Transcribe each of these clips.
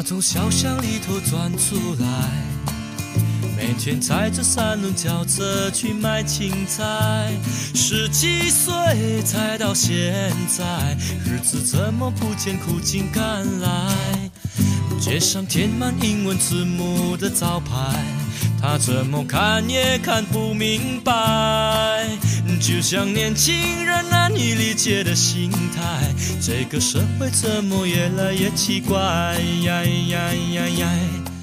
他从小巷里头钻出来，每天踩着三轮轿子去卖青菜。17岁才到现在，日子怎么不见苦尽甘来？街上填满英文字母的招牌，他怎么看也看不明白。就像年轻人难以理解的心态，这个社会怎么越来越奇怪？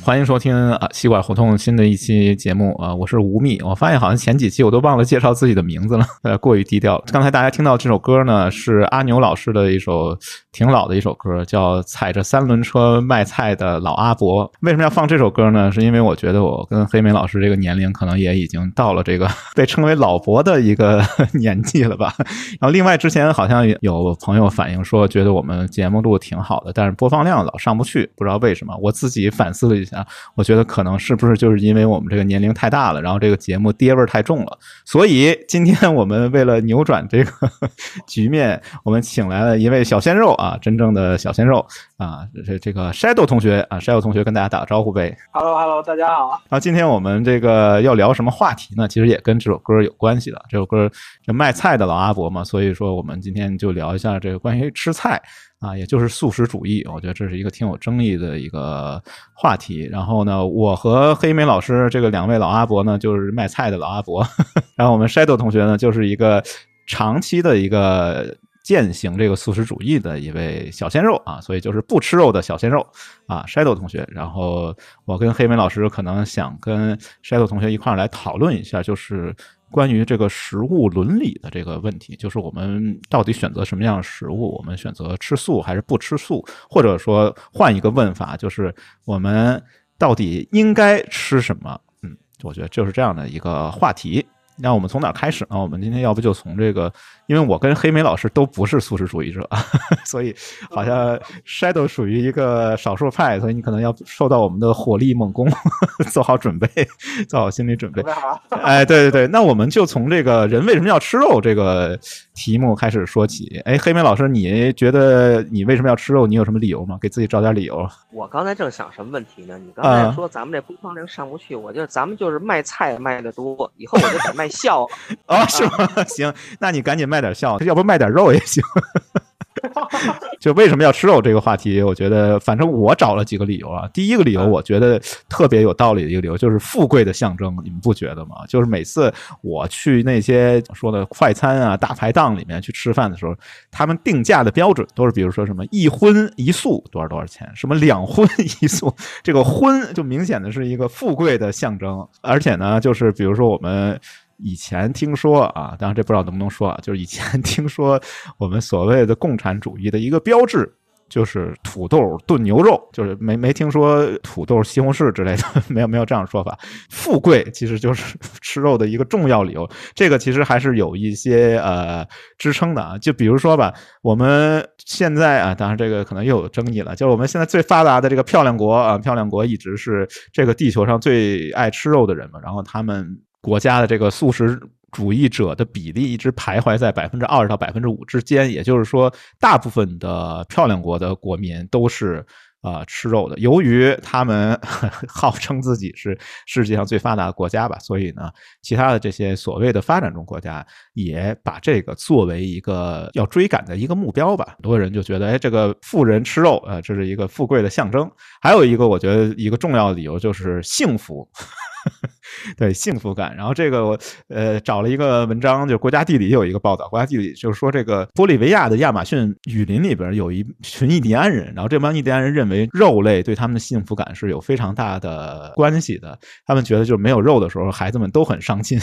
欢迎收听西管胡同新的一期节目啊，我是吴宓。我发现好像前几期我都忘了介绍自己的名字了，过于低调了。刚才大家听到这首歌呢，是阿牛老师的一首挺老的一首歌，叫《踩着三轮车卖菜的老阿伯》。为什么要放这首歌呢？是因为我觉得我跟黑莓老师这个年龄可能也已经到了这个被称为老伯的一个年纪了吧。然后另外之前好像有朋友反映说，觉得我们节目录挺好的，但是播放量老上不去，不知道为什么。我自己反思了一下，我觉得可能是不是就是因为我们这个年龄太大了，然后这个节目爹味太重了。所以今天我们为了扭转这个局面，我们请来了一位小鲜肉啊，真正的小鲜肉啊，这个 Shadow 同学啊 ，Shadow 同学跟大家打个招呼呗。Hello， 大家好。然后今天我们这个要聊什么话题呢？其实也跟这首歌有关系的。这首歌是卖菜的老阿伯嘛，所以说我们今天就聊一下这个关于吃菜啊，也就是素食主义。我觉得这是一个挺有争议的一个话题。然后呢，我和黑莓老师这个两位老阿伯呢，就是卖菜的老阿伯。然后我们 Shadow 同学呢，就是一个长期的一个践行这个素食主义的一位小鲜肉啊，所以就是不吃肉的小鲜肉啊 ，Shadow 同学。然后我跟黑莓老师可能想跟 Shadow 同学一块儿来讨论一下，就是关于这个食物伦理的这个问题，就是我们到底选择什么样的食物，我们选择吃素还是不吃素，或者说换一个问法，就是我们到底应该吃什么？我觉得就是这样的一个话题。那我们从哪开始呢？我们今天要不就从这个，因为我跟黑莓老师都不是素食主义者，所以好像 Shadow 属于一个少数派，所以你可能要受到我们的火力猛攻，做好准备，做好心理准备。哎，对对对，那我们就从这个人为什么要吃肉这个题目开始说起。哎，黑莓老师，你觉得你为什么要吃肉？你有什么理由吗？给自己找点理由。我刚才正想什么问题呢？你刚才说咱们这播放量上不去，我觉得咱们就是卖菜卖的多，以后我就得卖。笑哦，是吗？行，那你赶紧卖点笑，要不卖点肉也行。就为什么要吃肉这个话题，我觉得反正我找了几个理由啊。第一个理由我觉得特别有道理的一个理由，就是富贵的象征，你们不觉得吗？就是每次我去那些说的快餐啊大排档里面去吃饭的时候，他们定价的标准都是比如说什么一荤一素多少多少钱，什么两荤一素，这个荤就明显的是一个富贵的象征。而且呢，就是比如说我们以前听说啊，当然这不知道能不能说啊，就是以前听说我们所谓的共产主义的一个标志就是土豆炖牛肉，就是没听说土豆西红柿之类的，没有这样的说法。富贵其实就是吃肉的一个重要理由，这个其实还是有一些支撑的啊。就比如说吧，我们现在啊，当然这个可能又有争议了，就是我们现在最发达的这个漂亮国啊，漂亮国一直是这个地球上最爱吃肉的人嘛，然后他们国家的这个素食主义者的比例一直徘徊在 20% 到 5% 之间，也就是说大部分的漂亮国的国民都是吃肉的。由于他们号称自己是世界上最发达的国家吧，所以呢，其他的这些所谓的发展中国家也把这个作为一个要追赶的一个目标吧。很多人就觉得，哎，这个富人吃肉这是一个富贵的象征。还有一个我觉得一个重要的理由就是幸福。对，幸福感。然后这个我找了一个文章，就国家地理有一个报道，国家地理就是说这个玻利维亚的亚马逊雨林里边有一群印第安人，然后这帮印第安人认为肉类对他们的幸福感是有非常大的关系的，他们觉得就是没有肉的时候孩子们都很伤心。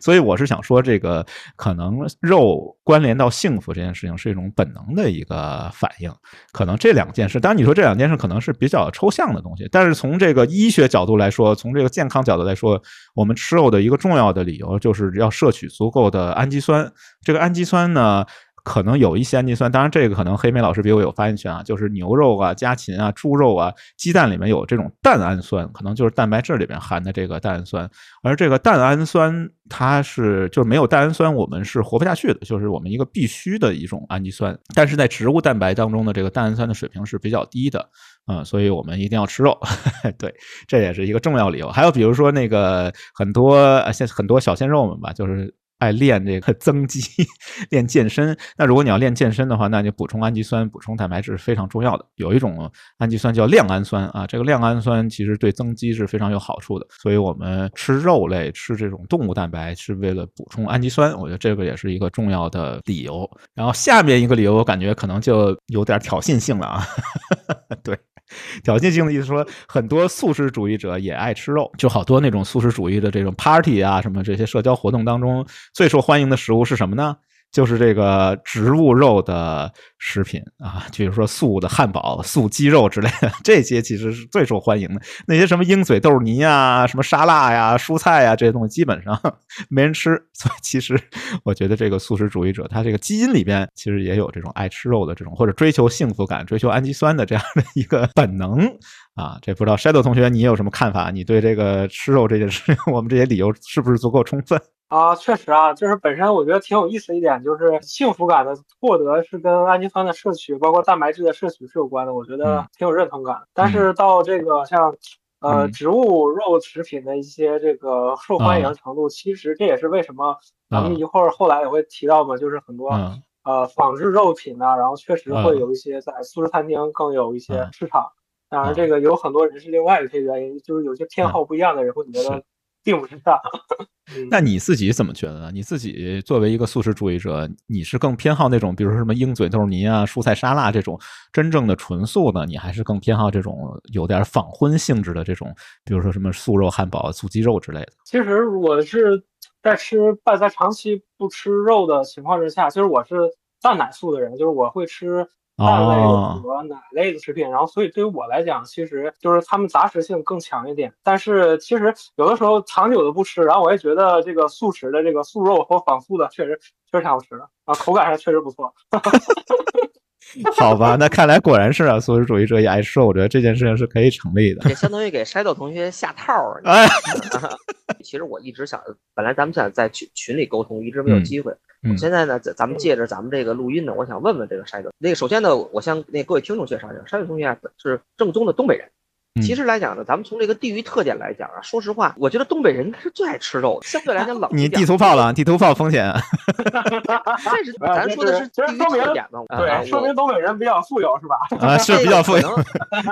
所以我是想说，这个可能肉关联到幸福这件事情是一种本能的一个反应。可能这两件事，当然你说这两件事可能是比较抽象的东西，但是从这个医学角度来说，从这个健康角度来说，我们吃肉的一个重要的理由就是要摄取足够的氨基酸。这个氨基酸呢，可能有一些氨基酸，当然这个可能黑莓老师比我有发言权啊，就是牛肉啊、家禽啊、猪肉啊、鸡蛋里面有这种蛋氨酸，可能就是蛋白质里面含的这个蛋氨酸，而这个蛋氨酸它是就是没有蛋氨酸我们是活不下去的，就是我们一个必须的一种氨基酸，但是在植物蛋白当中的这个蛋氨酸的水平是比较低的，所以我们一定要吃肉对，这也是一个重要理由。还有比如说那个很多小鲜肉们吧，就是爱练这个增肌练健身，那如果你要练健身的话，那你补充氨基酸补充蛋白质是非常重要的。有一种氨基酸叫亮氨酸啊，这个亮氨酸其实对增肌是非常有好处的，所以我们吃肉类吃这种动物蛋白是为了补充氨基酸，我觉得这个也是一个重要的理由。然后下面一个理由我感觉可能就有点挑衅性了啊对，挑衅性的意思说很多素食主义者也爱吃肉，就好多那种素食主义的这种 party 啊什么这些社交活动当中最受欢迎的食物是什么呢？就是这个植物肉的食品啊，比如说素的汉堡、素鸡肉之类的，这些其实是最受欢迎的。那些什么鹰嘴豆泥啊、什么沙拉呀、蔬菜呀这些东西基本上没人吃，所以其实我觉得这个素食主义者他这个基因里边其实也有这种爱吃肉的这种或者追求幸福感、追求氨基酸的这样的一个本能啊。这不知道 Shadow 同学你有什么看法？你对这个吃肉这件事情，我们这些理由是不是足够充分？啊，确实啊，就是本身我觉得挺有意思一点，就是幸福感的获得是跟氨基酸的摄取，包括蛋白质的摄取是有关的，我觉得挺有认同感。但是到这个像植物肉食品的一些这个受欢迎程度，其实这也是为什么咱们一会儿后来也会提到嘛，就是很多仿制肉品啊，然后确实会有一些在素食餐厅更有一些市场。当然，这个有很多人是另外一些原因，就是有些偏好不一样的人会觉得并不是大那你自己怎么觉得呢？你自己作为一个素食主义者，你是更偏好那种比如说什么鹰嘴豆泥啊、蔬菜沙拉这种真正的纯素呢，你还是更偏好这种有点仿荤性质的这种比如说什么素肉汉堡、素鸡肉之类的？其实我是在长期不吃肉的情况之下，其实我是蛋奶素的人，就是我会吃蛋类和奶类的食品，然后所以对于我来讲其实就是它们杂食性更强一点，但是其实有的时候长久的不吃，然后我也觉得这个素食的这个素肉和仿素的确实挺好吃的啊，口感上确实不错好吧，那看来果然是啊，素食主义者也爱吃肉，我觉得这件事情是可以成立的，也相当于给Shadow同学下套哎其实我一直想，本来咱们想在群里沟通，一直没有机会。我现在呢，咱们借着咱们这个录音呢，我想问问这个Shadow。那个首先呢，我向那各位听众介绍一下，Shadow同学啊是正宗的东北人。其实来讲呢，咱们从这个地域特点来讲啊，说实话，我觉得东北人是最爱吃肉的，相对来讲冷。你地图炮了，地图炮风险啊！这是咱说的是地域特点嘛？对，说明东北人比较富有是吧？啊，是比较富有。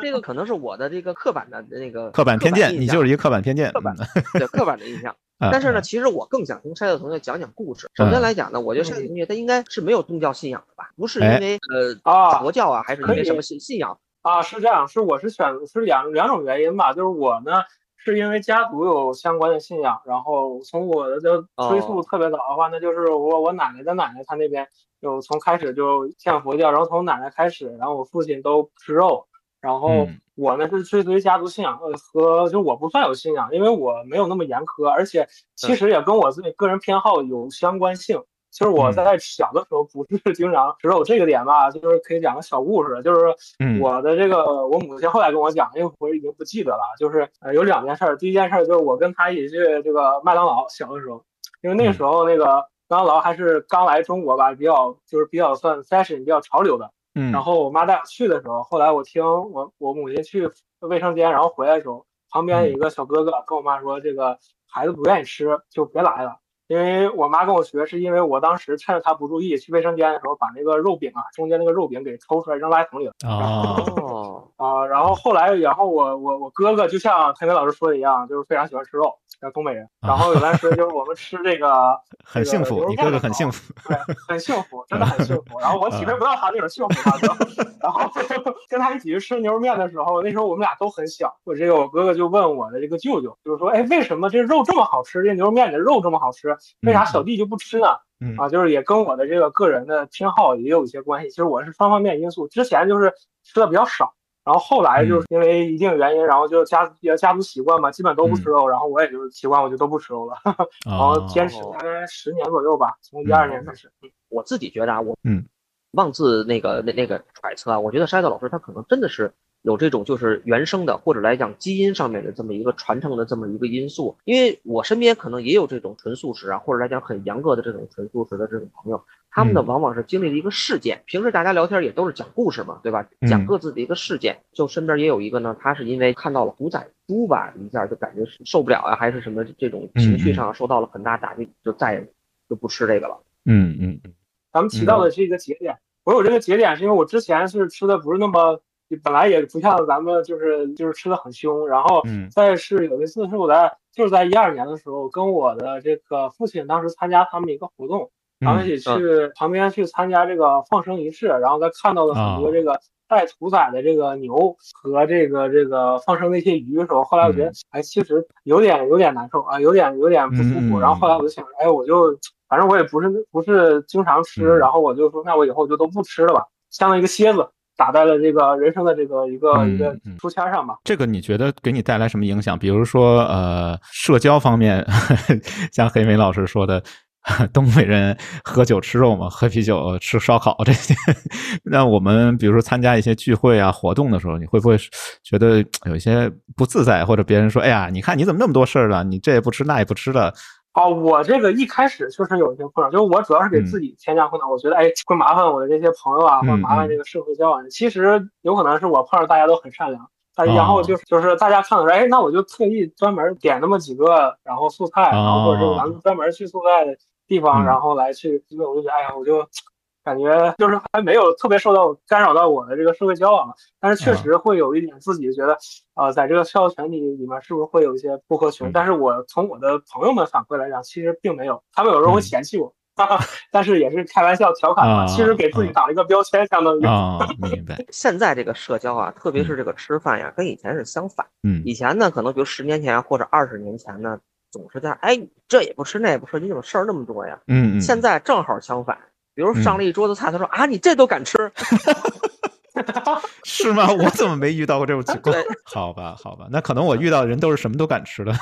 这个可能是我的这个刻板的那个刻板偏见，你就是一个刻板偏见，刻板的印象。但是呢，其实我更想听Shadow同学讲讲故事。首先来讲呢，我觉得Shadow同学他应该是没有宗教信仰的吧？不是因为佛教啊，还是因为什么信仰？啊，是这样，我是两种原因吧，就是我呢是因为家族有相关的信仰，然后从我的就追溯特别早的话，那就是我奶奶的奶奶，她那边有从开始就信佛教，然后从奶奶开始，然后我父亲都吃肉，然后我呢是追随家族信仰和就我不算有信仰，因为我没有那么严苛，而且其实也跟我自己个人偏好有相关性。其实我在小的时候不是经常吃肉这个点吧，就是可以讲个小故事，就是我的这个我母亲后来跟我讲，因为我已经不记得了，就是有两件事。第一件事就是我跟她一起去这个麦当劳，小的时候，因为那个时候那个麦当劳还是刚来中国吧，比较算 fashion 比较潮流的。然后我妈带我去的时候，后来我听我母亲去卫生间然后回来的时候，旁边有一个小哥哥跟我妈说，这个孩子不愿意吃就别来了。因为我妈跟我学，是因为我当时趁着她不注意去卫生间的时候，把那个肉饼啊中间那个肉饼给抽出来扔垃圾桶里了。然后后来，然后我哥哥就像黑莓老师说的一样，就是非常喜欢吃肉，像东北人。然后有段时间就是我们吃这个很幸福，你哥哥很幸福，对，很幸福，真的很幸福。然后我体会不到他那种幸福啊。然后跟他一起去吃牛肉面的时候，那时候我们俩都很小，我哥哥就问我的这个舅舅，就是说，哎，为什么这肉这么好吃？这牛肉面里的肉这么好吃？为啥小弟就不吃呢？就是也跟我的这个个人的偏好也有一些关系。其实我是方方面面因素，之前就是吃的比较少，然后后来就是因为一定原因，然后就家族习惯嘛，基本都不吃肉，然后我也就是习惯我就都不吃肉了，然后坚持大概10年左右吧，从12年开始。我自己觉得啊，我妄自那个揣测啊，我觉得Shadow老师他可能真的是有这种就是原生的或者来讲基因上面的这么一个传承的这么一个因素，因为我身边可能也有这种纯素食啊，或者来讲很严格的这种纯素食的这种朋友，他们呢往往是经历了一个事件，平时大家聊天也都是讲故事嘛，对吧？讲各自的一个事件，就身边也有一个呢，他是因为看到了古仔书吧，一下就感觉受不了啊，还是什么这种情绪上受到了很大打击，就再也就不吃这个了。咱们提到的是一个节点，我有这个节点是因为我之前是吃的不是那么。本来也不像咱们就是吃的很凶，然后再是有一次是我在12年的时候，跟我的这个父亲当时参加他们一个活动，然后一起去旁边去参加这个放生仪式，然后再看到了很多这个带屠宰的这个牛和这个放生那些鱼的时候，后来我觉得哎其实有点难受啊，有点不舒服，然后后来我就想哎我就反正我也不是经常吃，然后我就说那我以后就都不吃了吧，相当于一个蝎子。打在了这个人生的这个一个书签上吧。这个你觉得给你带来什么影响？比如说社交方面像黑莓老师说的东北人喝酒吃肉嘛，喝啤酒吃烧烤这些。那我们比如说参加一些聚会啊活动的时候，你会不会觉得有一些不自在，或者别人说哎呀你看你怎么那么多事儿了，你这也不吃那也不吃了。哦，我这个一开始确实有一些困扰，就是我主要是给自己添加困扰，我觉得哎会麻烦我的这些朋友啊，或者麻烦这个社会交往。其实有可能是我碰上大家都很善良，然后就是大家看到说哎那我就特意专门点那么几个然后素菜，然后或者是咱们专门去素菜的地方，然后来去，因为我就觉得哎呀我就感觉就是还没有特别受到干扰到我的这个社会交往，但是确实会有一点自己觉得在这个社交圈里面是不是会有一些不合群，但是我从我的朋友们反馈来讲其实并没有，他们有时候会嫌弃我但是也是开玩笑调侃嘛，其实给自己打了一个标签相当于明白。现在这个社交啊，特别是这个吃饭呀跟以前是相反，以前呢可能比如10年前或者20年前呢总是在哎这也不吃那也不吃，你怎么事儿那么多呀，现在正好相反，比如上了一桌子菜，他说啊，你这都敢吃，是吗？我怎么没遇到过这种情况？好吧，那可能我遇到的人都是什么都敢吃的。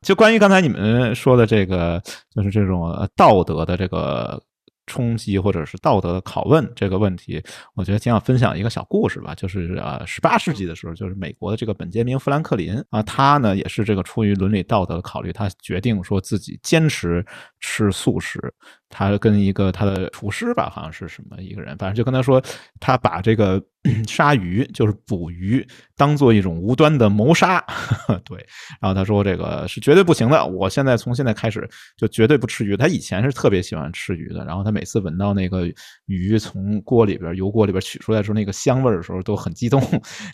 就关于刚才你们说的这个，就是这种道德的这个冲击或者是道德的拷问这个问题，我觉得挺想分享一个小故事吧。就是18世纪的时候，就是美国的这个本杰明·富兰克林啊，他呢也是这个出于伦理道德的考虑，他决定说自己坚持吃素食。他跟一个他的厨师吧，好像是什么一个人，反正就跟他说，他把这个杀鱼就是捕鱼当做一种无端的谋杀，对。然后他说这个是绝对不行的，我现在从现在开始就绝对不吃鱼。他以前是特别喜欢吃鱼的，然后他每次闻到那个鱼从油锅里边取出来的时候那个香味的时候都很激动。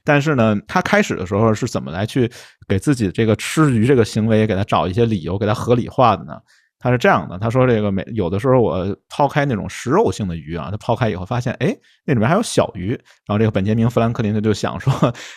但是呢，他开始的时候是怎么来去给自己这个吃鱼这个行为给他找一些理由给他合理化的呢？他是这样的，他说这个有的时候我抛开那种食肉性的鱼啊，他抛开以后发现哎那里面还有小鱼，然后这个本杰明·富兰克林他就想说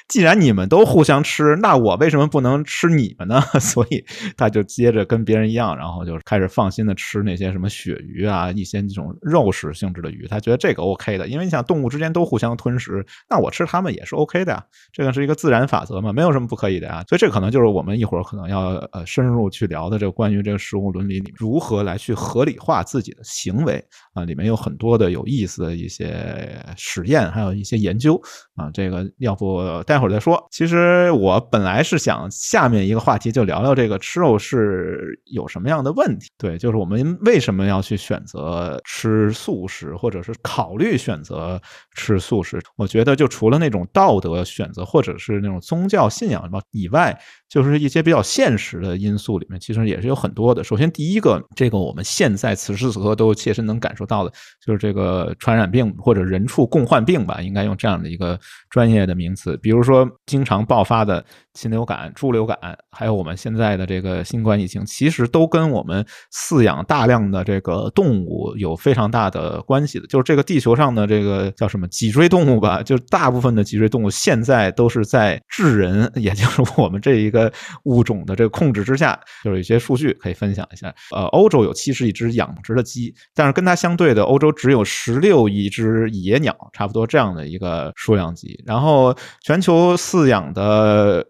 既然你们都互相吃，那我为什么不能吃你们呢？所以他就接着跟别人一样，然后就开始放心的吃那些什么鳕鱼啊，一些这种肉食性质的鱼，他觉得这个 OK 的，因为你想动物之间都互相吞食，那我吃它们也是 OK 的，这个是一个自然法则嘛，没有什么不可以的啊。所以这可能就是我们一会儿可能要深入去聊的这个关于这个食物伦理如何来去合理化自己的行为啊，里面有很多的有意思的一些实验，还有一些研究啊，这个要不待会儿再说。其实我本来是想下面一个话题就聊聊这个吃肉是有什么样的问题，对，就是我们为什么要去选择吃素食，或者是考虑选择吃素食。我觉得就除了那种道德选择或者是那种宗教信仰以外，就是一些比较现实的因素里面其实也是有很多的。首先第一个，这个我们现在此时此刻都切身能感受到的，就是这个传染病或者人畜共患病吧，应该用这样的一个专业的名词，比如说经常爆发的禽流感、猪流感，还有我们现在的这个新冠疫情，其实都跟我们饲养大量的这个动物有非常大的关系的。就是这个地球上的这个叫什么脊椎动物吧，就是大部分的脊椎动物现在都是在智人，也就是我们这一个物种的这个控制之下，就是有一些数据可以分享一下。欧洲有70亿只养殖的鸡，但是跟它相对的，欧洲只有16亿只野鸟，差不多这样的一个数量级。然后全球饲养的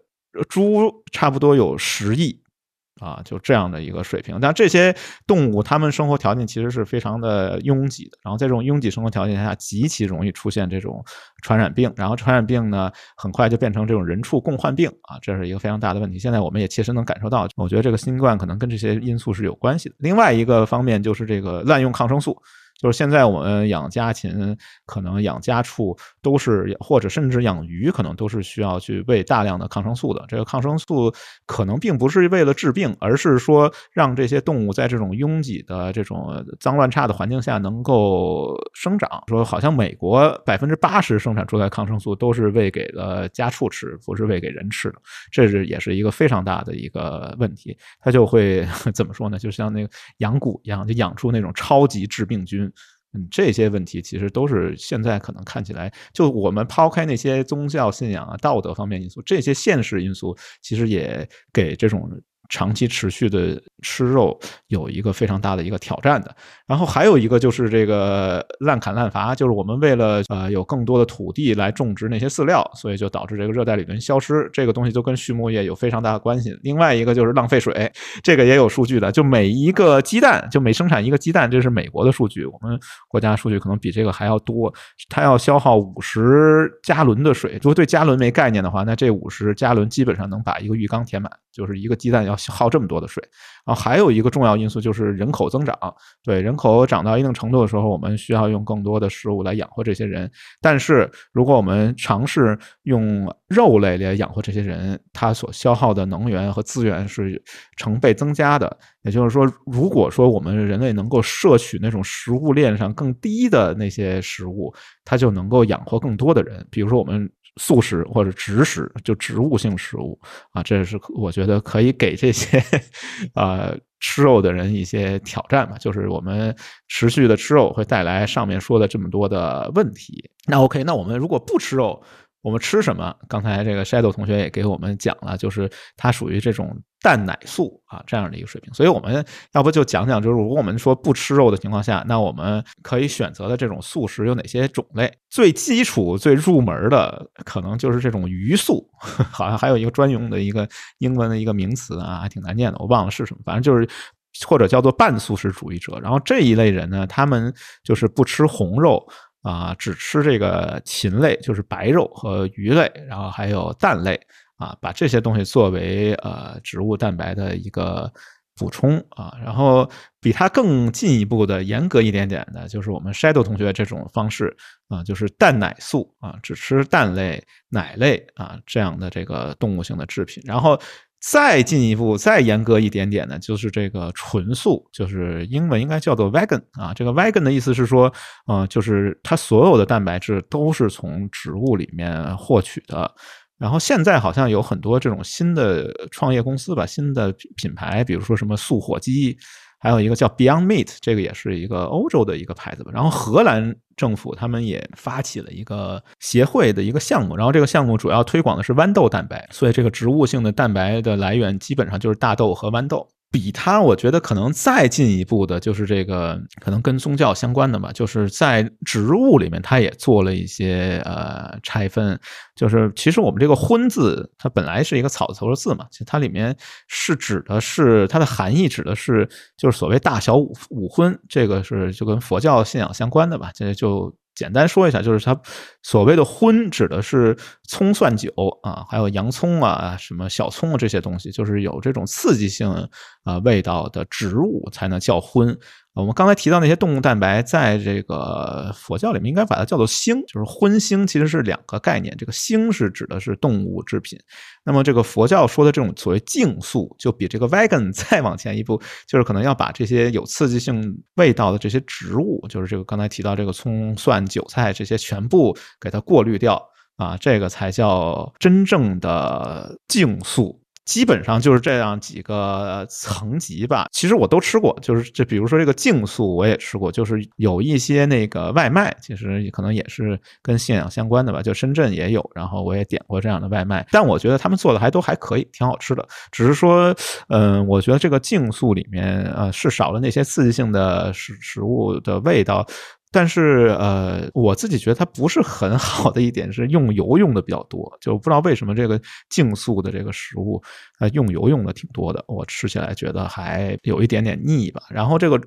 猪差不多有10亿。啊，就这样的一个水平。但这些动物它们生活条件其实是非常的拥挤的，然后在这种拥挤生活条件下极其容易出现这种传染病，然后传染病呢很快就变成这种人畜共患病啊，这是一个非常大的问题。现在我们也切身能感受到，我觉得这个新冠可能跟这些因素是有关系的。另外一个方面就是这个滥用抗生素，就是现在我们养家禽，可能养家畜都是，或者甚至养鱼，可能都是需要去喂大量的抗生素的。这个抗生素可能并不是为了治病，而是说让这些动物在这种拥挤的这种脏乱差的环境下能够生长。说好像美国 80% 生产出来的抗生素都是喂给了家畜吃，不是喂给人吃的，这是也是一个非常大的一个问题。它就会怎么说呢，就像那个养蛊一样，就养出那种超级致病菌。这些问题其实都是现在可能看起来，就我们抛开那些宗教信仰啊、道德方面因素，这些现实因素其实也给这种长期持续的吃肉有一个非常大的一个挑战的。然后还有一个就是这个滥砍滥伐，就是我们为了有更多的土地来种植那些饲料，所以就导致这个热带雨林消失，这个东西就跟畜牧业有非常大的关系。另外一个就是浪费水，这个也有数据的，就每一个鸡蛋，就每生产一个鸡蛋，这是美国的数据，我们国家数据可能比这个还要多，它要消耗50加仑的水。如果对加仑没概念的话，那这50加仑基本上能把一个浴缸填满，就是一个鸡蛋要耗这么多的水。然后还有一个重要因素就是人口增长，对，人口长到一定程度的时候，我们需要用更多的食物来养活这些人。但是如果我们尝试用肉类来养活这些人，它所消耗的能源和资源是成倍增加的。也就是说，如果说我们人类能够摄取那种食物链上更低的那些食物，它就能够养活更多的人。比如说我们素食或者植食，就植物性食物啊，这是我觉得可以给这些吃肉的人一些挑战吧，就是我们持续的吃肉会带来上面说的这么多的问题。那 OK， 那我们如果不吃肉，我们吃什么？刚才这个 Shadow 同学也给我们讲了，就是它属于这种蛋奶素啊这样的一个水平。所以我们要不就讲讲，就是如果我们说不吃肉的情况下，那我们可以选择的这种素食有哪些种类？最基础、最入门的可能就是这种鱼素，好像还有一个专用的一个英文的一个名词啊，还挺难念的，我忘了是什么，反正就是。或者叫做半素食主义者。然后这一类人呢，他们就是不吃红肉啊、只吃这个禽类，就是白肉和鱼类，然后还有蛋类啊，把这些东西作为植物蛋白的一个补充啊。然后比它更进一步的、严格一点点的，就是我们 Shadow 同学这种方式啊，就是蛋奶素啊，只吃蛋类、奶类啊这样的这个动物性的制品。然后再进一步、再严格一点点呢，就是这个纯素，就是英文应该叫做 vegan 啊。这个 vegan 的意思是说，就是它所有的蛋白质都是从植物里面获取的。然后现在好像有很多这种新的创业公司吧，新的品牌，比如说什么素火鸡，还有一个叫 Beyond Meat， 这个也是一个欧洲的一个牌子吧。然后荷兰政府他们也发起了一个协会的一个项目，然后这个项目主要推广的是豌豆蛋白，所以这个植物性的蛋白的来源基本上就是大豆和豌豆。比它我觉得可能再进一步的就是这个可能跟宗教相关的吧，就是在植物里面它也做了一些拆分。就是其实我们这个荤字它本来是一个草字头的字嘛，其实它里面是指的是它的含义指的是就是所谓大小五荤，这个是就跟佛教信仰相关的吧。这就简单说一下，就是它所谓的荤指的是葱蒜酒啊，还有洋葱啊、什么小葱啊这些东西，就是有这种刺激性味道的植物才能叫荤。我们刚才提到那些动物蛋白，在这个佛教里面应该把它叫做腥，就是荤腥其实是两个概念。这个腥是指的是动物制品，那么这个佛教说的这种所谓净素，就比这个 vegan 再往前一步，就是可能要把这些有刺激性味道的这些植物，就是这个刚才提到这个葱蒜韭菜这些全部给它过滤掉啊，这个才叫真正的净素。基本上就是这样几个层级吧。其实我都吃过，就是这比如说这个净素我也吃过，就是有一些那个外卖其实可能也是跟信仰相关的吧，就深圳也有，然后我也点过这样的外卖，但我觉得他们做的还都还可以，挺好吃的。只是说我觉得这个净素里面是少了那些刺激性的食物的味道，但是我自己觉得它不是很好的一点是用油用的比较多，就不知道为什么这个竞速的这个食物用油用的挺多的，我吃起来觉得还有一点点腻吧。然后这个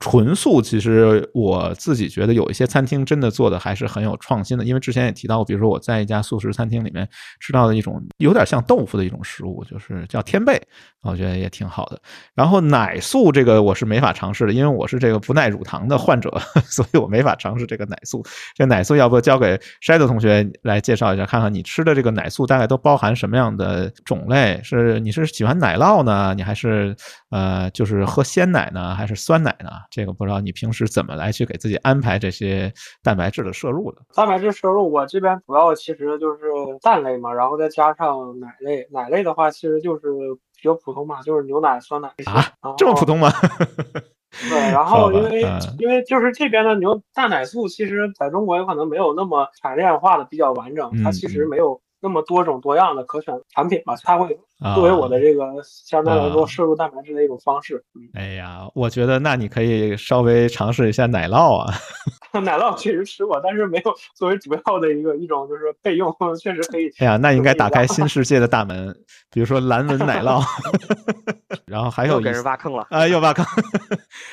纯素其实我自己觉得有一些餐厅真的做的还是很有创新的，因为之前也提到比如说我在一家素食餐厅里面吃到的一种有点像豆腐的一种食物，就是叫天贝，我觉得也挺好的。然后奶素这个我是没法尝试的，因为我是这个不耐乳糖的患者，所以我没法尝试这个奶素。这奶素要不交给 Shadow 同学来介绍一下，看看你吃的这个奶素大概都包含什么样的种类，是你是喜欢奶酪呢，你还是就是喝鲜奶呢，还是酸奶呢？这个不知道你平时怎么来去给自己安排这些蛋白质的摄入的。蛋白质摄入我这边主要其实就是蛋类嘛，然后再加上奶类。奶类的话其实就是比较普通嘛，就是牛奶酸奶啊，这么普通吗？对，然后因为就是这边的牛大奶素其实在中国有可能没有那么产业化的比较完整，它其实没有那么多种多样的可选产品吧，它会作为我的这个相对来说摄入蛋白质的一种方式。哎呀，我觉得那你可以稍微尝试一下奶酪啊。奶酪确实吃过，但是没有作为主要的一种就是备用，确实可以。哎呀，那应该打开新世界的大门，比如说蓝纹奶酪，然后还有又给人挖坑了啊，又挖坑。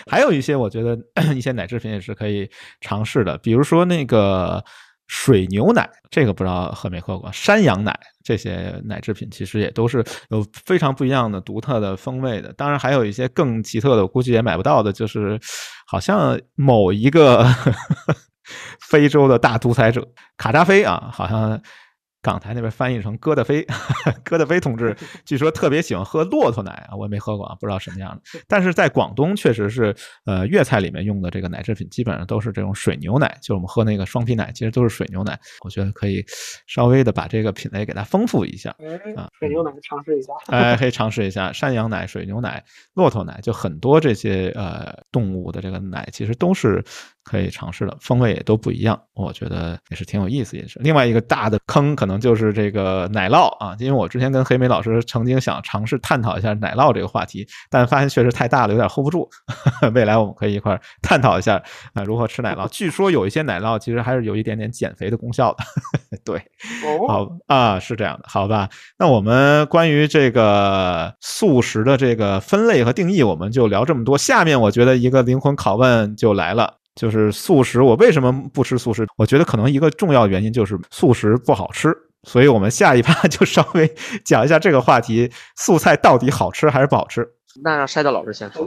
还有一些我觉得一些奶制品也是可以尝试的，比如说那个水牛奶，这个不知道喝没喝过，山羊奶。这些奶制品其实也都是有非常不一样的独特的风味的，当然还有一些更奇特的我估计也买不到的，就是好像某一个非洲的大独裁者卡扎菲啊，好像港台那边翻译成哥德菲，哥德菲同志据说特别喜欢喝骆驼奶啊，我也没喝过啊，不知道什么样的。但是在广东确实是粤菜里面用的这个奶制品基本上都是这种水牛奶，就是我们喝那个双皮奶其实都是水牛奶，我觉得可以稍微的把这个品类给它丰富一下啊。水牛奶尝试一下，可以尝试一下山羊奶、水牛奶、骆驼奶，就很多这些动物的这个奶其实都是可以尝试的，风味也都不一样，我觉得也是挺有意思。也是另外一个大的坑可能就是这个奶酪啊，因为我之前跟黑莓老师曾经想尝试探讨一下奶酪这个话题，但发现确实太大了，有点 hold 不住，未来我们可以一块探讨一下如何吃奶酪。据说有一些奶酪其实还是有一点点减肥的功效的。对，好啊，是这样的。好吧，那我们关于这个素食的这个分类和定义我们就聊这么多。下面我觉得一个灵魂拷问就来了，就是素食，我为什么不吃素食？我觉得可能一个重要的原因就是素食不好吃，所以我们下一趴就稍微讲一下这个话题，素菜到底好吃还是不好吃？那让Shadow老师先说。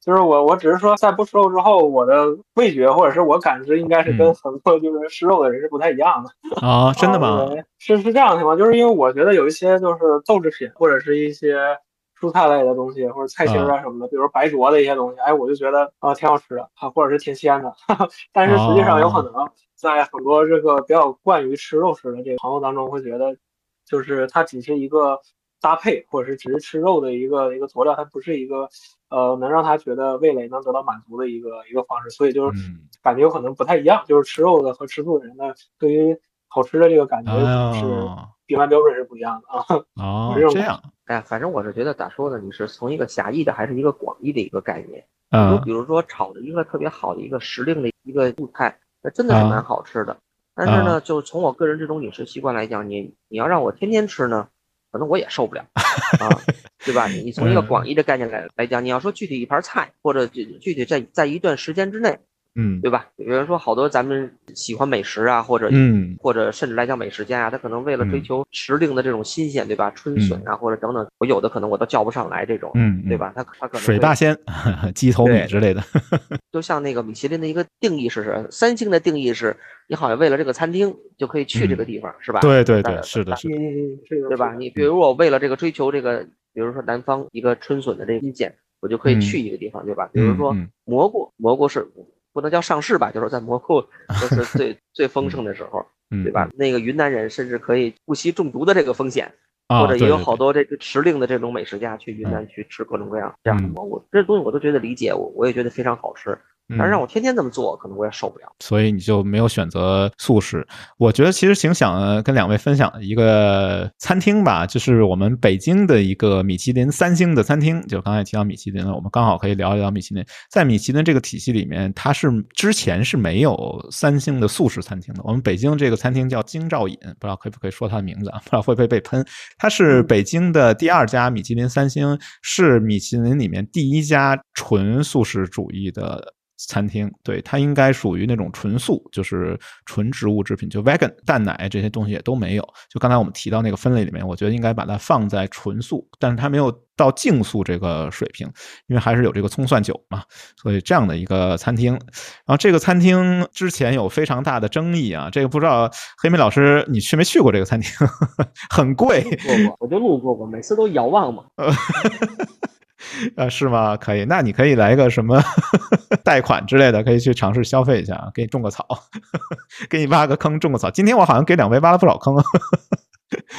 就是我只是说，在不吃肉之后，我的味觉或者是我感知应该是跟很多就是吃肉的人是不太一样的。啊，真的吗？是这样的情况，就是因为我觉得有一些就是豆制品或者是一些蔬菜类的东西或者菜心啊什么的，比如白灼的一些东西，哎，我就觉得挺好吃的啊，或者是挺鲜的。但是实际上有可能在很多这个比较惯于吃肉食的这个朋友当中，会觉得就是它只是一个搭配，或者是只是吃肉的一个佐料，它不是一个能让他觉得味蕾能得到满足的一个方式，所以就是感觉有可能不太一样，就是吃肉的和吃素的人呢，对于好吃的这个感觉是一般标准是不一样的啊。哦，这样。哎，反正我是觉得咋说呢，你是从一个狭义的还是一个广义的一个概念。就比如说炒的一个特别好的一个时令的一个素菜，那真的是蛮好吃的。但是呢，就从我个人这种饮食习惯来讲，你要让我天天吃呢，可能我也受不了啊，对吧？你从一个广义的概念来讲，你要说具体一盘菜，或者具体在一段时间之内。对吧？有人说好多咱们喜欢美食啊，或者甚至来讲美食家啊，他可能为了追求时令的这种新鲜，对吧？春笋啊，或者等等，我有的可能我都叫不上来这种，对吧？他可能水大仙、鸡头米之类的，就像那个米其林的一个定义是三星的定义是，你好像为了这个餐厅就可以去这个地方，是吧？对对对，是的，是的，对吧？你比如我为了这个追求这个，比如说南方一个春笋的这个意见，我就可以去一个地方，对吧？比如说蘑菇是。不能叫上市吧，就是在蘑菇就是最丰盛的时候，对吧？那个云南人甚至可以不惜中毒的这个风险，或者也有好多这个时令的这种美食家去云南去吃各种各样这样的蘑菇，这些东西我都觉得理解，我也觉得非常好吃。但是让我天天这么做可能我也受不了，所以你就没有选择素食。我觉得其实挺想跟两位分享一个餐厅吧，就是我们北京的一个米其林3星的餐厅，就刚才提到米其林了，我们刚好可以聊一聊米其林。在米其林这个体系里面，它是之前是没有3星的素食餐厅的。我们北京这个餐厅叫京兆尹，不知道可不可以说它的名字啊，不知道会不会被喷。它是北京的第2家米其林3星，是米其林里面第1家纯素食主义的餐厅。对，它应该属于那种纯素，就是纯植物制品，就 vegan 蛋奶这些东西也都没有。就刚才我们提到那个分类里面，我觉得应该把它放在纯素，但是它没有到净素这个水平，因为还是有这个葱蒜酒嘛，所以这样的一个餐厅。然后这个餐厅之前有非常大的争议啊，这个不知道黑妹老师你去没去过这个餐厅？很贵，我就路过过，每次都遥望嘛。是吗？可以，那你可以来个什么贷款之类的，可以去尝试消费一下，给你种个草，给你挖个坑种个草。今天我好像给两位挖了不少坑。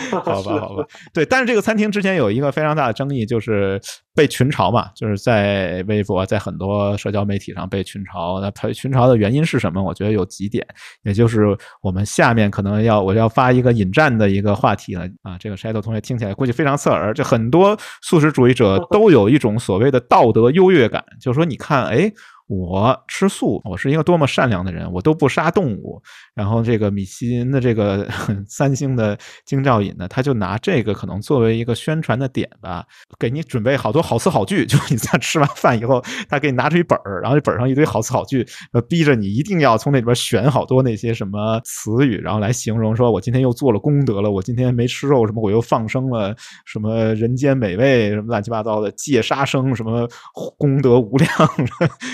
好吧，好吧，对，但是这个餐厅之前有一个非常大的争议，就是被群嘲嘛，就是在微博，在很多社交媒体上被群嘲。那群嘲的原因是什么？我觉得有几点，也就是我们下面可能我要发一个引战的一个话题了啊。这个 Shadow 同学听起来估计非常刺耳，就很多素食主义者都有一种所谓的道德优越感，就是说，你看，哎，我吃素，我是一个多么善良的人，我都不杀动物。然后这个米其林的这个3星的京兆尹呢，他就拿这个可能作为一个宣传的点吧，给你准备好多好词好句，就是你在吃完饭以后，他给你拿出一本儿，然后这本上一堆好词好句，逼着你一定要从那里边选好多那些什么词语，然后来形容说我今天又做了功德了，我今天没吃肉什么，我又放生了什么人间美味，什么乱七八糟的戒杀生，什么功德无量，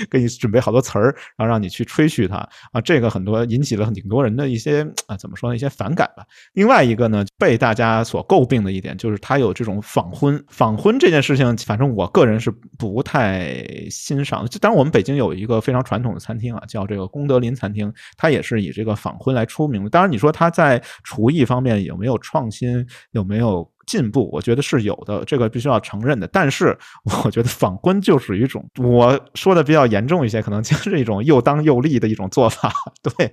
给你准备好多词儿，然后让你去吹嘘它啊，这个很多引起了挺多人的一些啊，怎么说呢，一些反感吧。另外一个呢，被大家所诟病的一点就是它有这种仿荤。仿荤这件事情，反正我个人是不太欣赏的。当然，我们北京有一个非常传统的餐厅啊，叫这个功德林餐厅，它也是以这个仿荤来出名的。当然，你说它在厨艺方面有没有创新，有没有进步，我觉得是有的，这个必须要承认的。但是我觉得仿荤就是一种，我说的比较严重一些，可能就是一种又当又立的一种做法。对，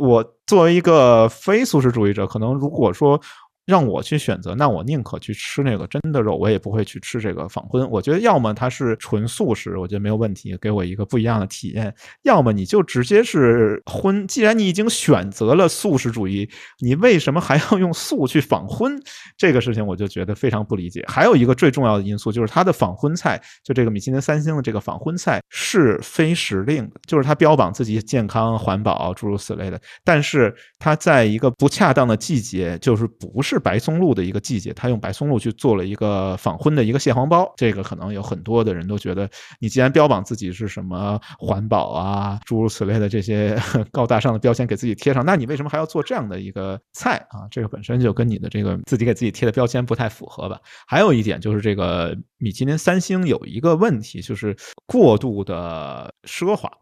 我作为一个非素食主义者，可能如果说让我去选择，那我宁可去吃那个真的肉，我也不会去吃这个仿荤。我觉得要么它是纯素食，我觉得没有问题，给我一个不一样的体验，要么你就直接是荤。既然你已经选择了素食主义，你为什么还要用素去仿荤？这个事情我就觉得非常不理解。还有一个最重要的因素，就是它的仿荤菜，就这个米其林3星的这个仿荤菜是非时令的，就是它标榜自己健康环保诸如此类的，但是它在一个不恰当的季节，就是不是白松露的一个季节，他用白松露去做了一个仿荤的一个蟹黄包。这个可能有很多的人都觉得，你既然标榜自己是什么环保啊诸如此类的这些高大上的标签给自己贴上，那你为什么还要做这样的一个菜啊？这个本身就跟你的这个自己给自己贴的标签不太符合吧。还有一点就是，这个米其林3星有一个问题，就是过度的奢华。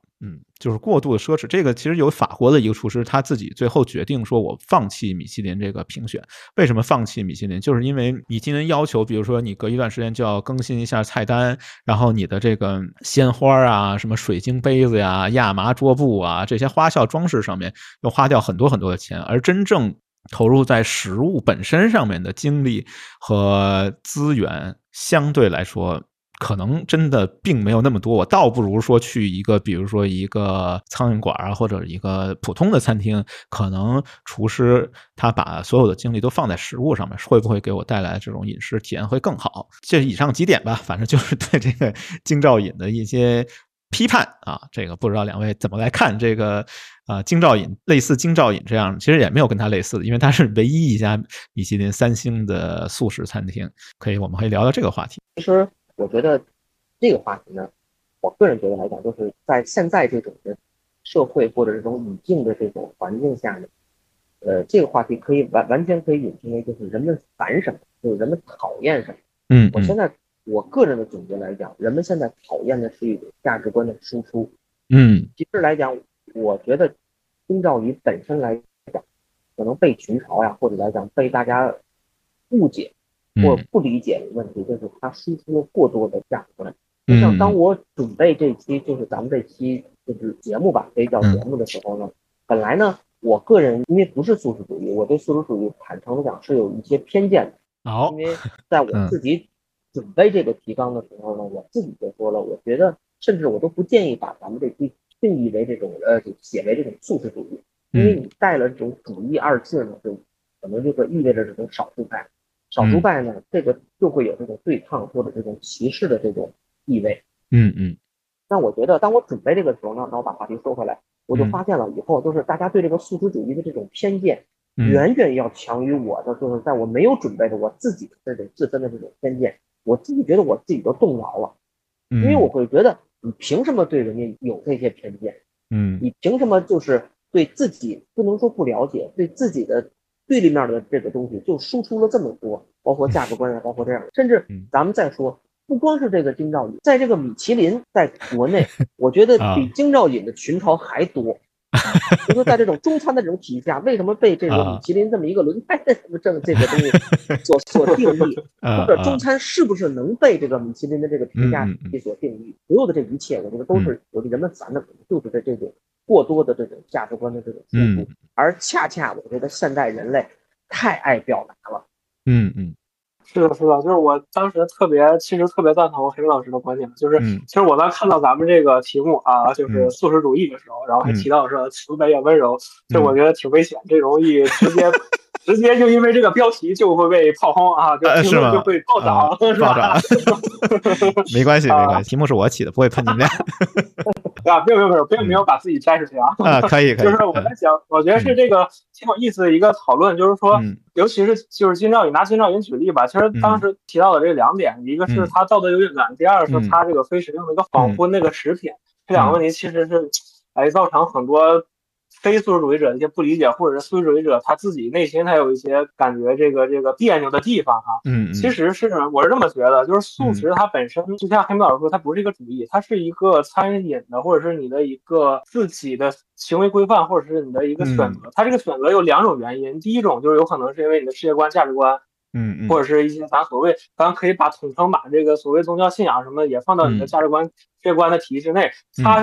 就是过度的奢侈，这个其实有法国的一个厨师，他自己最后决定说，我放弃米其林这个评选。为什么放弃米其林？就是因为米其林要求，比如说你隔一段时间就要更新一下菜单，然后你的这个鲜花啊、什么水晶杯子呀、亚麻桌布啊这些花哨装饰上面，又花掉很多很多的钱，而真正投入在食物本身上面的精力和资源，相对来说，可能真的并没有那么多。我倒不如说去一个，比如说一个苍蝇馆啊，或者一个普通的餐厅，可能厨师他把所有的精力都放在食物上面，会不会给我带来这种饮食体验会更好？这以上几点吧，反正就是对这个京兆尹的一些批判啊。这个不知道两位怎么来看这个京兆尹，类似京兆尹这样，其实也没有跟他类似的，因为他是唯一一家米其林3星的素食餐厅。我们可以聊聊这个话题。其实我觉得这个话题呢，我个人觉得来讲，就是在现在这种的社会或者这种语境的这种环境下呢，这个话题可以完全可以引申为，就是人们烦什么，就是人们讨厌什么。我现在我个人的总结来讲，人们现在讨厌的是一种价值观的输出。其实来讲，我觉得京兆尹本身来讲，可能被群嘲呀，或者来讲被大家误解。我不理解的问题就是他输出了过多的价值观。就像当我准备这期，就是咱们这期就是节目吧，可以叫节目的时候呢，本来呢，我个人因为不是素食主义，我对素食主义坦诚的讲是有一些偏见的。因为在我自己准备这个提纲的时候呢，我自己就说了，我觉得甚至我都不建议把咱们这期定义为这种写为这种素食主义，因为你带了这种主义二字呢，就可能就会意味着这种少数派。少数派呢，这个就会有这种对抗或者这种歧视的这种意味。那我觉得当我准备这个时候呢，那我把话题说回来，我就发现了以后就是大家对这个素食主义的这种偏见远远要强于我的，就是在我没有准备的我自己的这种自身的这种偏见，我自己觉得我自己都动摇了。因为我会觉得你凭什么对人家有这些偏见，你凭什么就是对自己不能说不了解，对自己的对立面的这个东西就输出了这么多，包括价值观啊，包括这样，甚至咱们再说，不光是这个京兆尹，在这个米其林在国内，我觉得比京兆尹的群嘲还多。就说在这种中餐的这种体系下，为什么被这个米其林这么一个轮胎的这个东西所定义，或者中餐是不是能被这个米其林的这个评价体系所定义？所有的这一切，我觉得都是我们人们烦的，就是在这种过多的这种价值观的这种输出，而恰恰我觉得现代人类太爱表达了。是的，是的，就是我当时其实特别赞同黑老师的观点，就是其实我当看到咱们这个题目啊，就是素食主义的时候，然后还提到说慈悲也温柔，就我觉得挺危险，这容易直接就因为这个标题就会被炮轰啊，就会暴涨，是吧？没关系，题目是我起的，不会喷你们俩。啊，没有把自己摘出去啊！可以。就是我在想，我觉得是这个挺有意思的一个讨论，就是说，尤其是就是金兆宇拿金兆云举例吧，其实当时提到的这两点，一个是他道德优越感，第二是他这个非食用的一个仿佛那个食品，这两个问题其实是造成很多非素食主义者一些不理解，或者是素食主义者他自己内心他有一些感觉这个别扭的地方哈。其实是我是这么觉得，就是素食它本身就像黑木老师说，它不是一个主义，它是一个餐饮的，或者是你的一个自己的行为规范，或者是你的一个选择。它这个选择有两种原因，第一种就是有可能是因为你的世界观、价值观，或者是一些咱可以统称把这个所谓宗教信仰什么也放到你的价值观、世界观的体系之内，它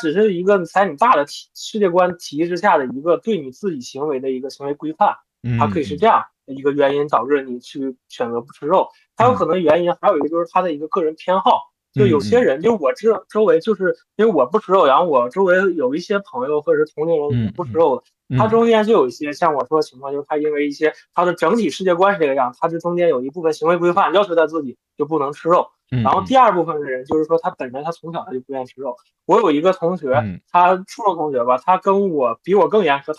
只是一个在你大的世界观体系之下的一个对你自己行为的一个行为规范，它可以是这样一个原因导致你去选择不吃肉。它有可能原因还有一个就是他的一个个人偏好，就有些人就是我周围就是因为我不吃肉，然后我周围有一些朋友或者是同龄人也不吃肉的，他中间就有一些像我说的情况，就是他因为一些他的整体世界观是这个样，他这中间有一部分行为规范要求他自己就不能吃肉。然后第二部分的人就是说他本身他从小他就不愿意吃肉。我有一个同学，他初中同学吧，他跟我比我更严苛，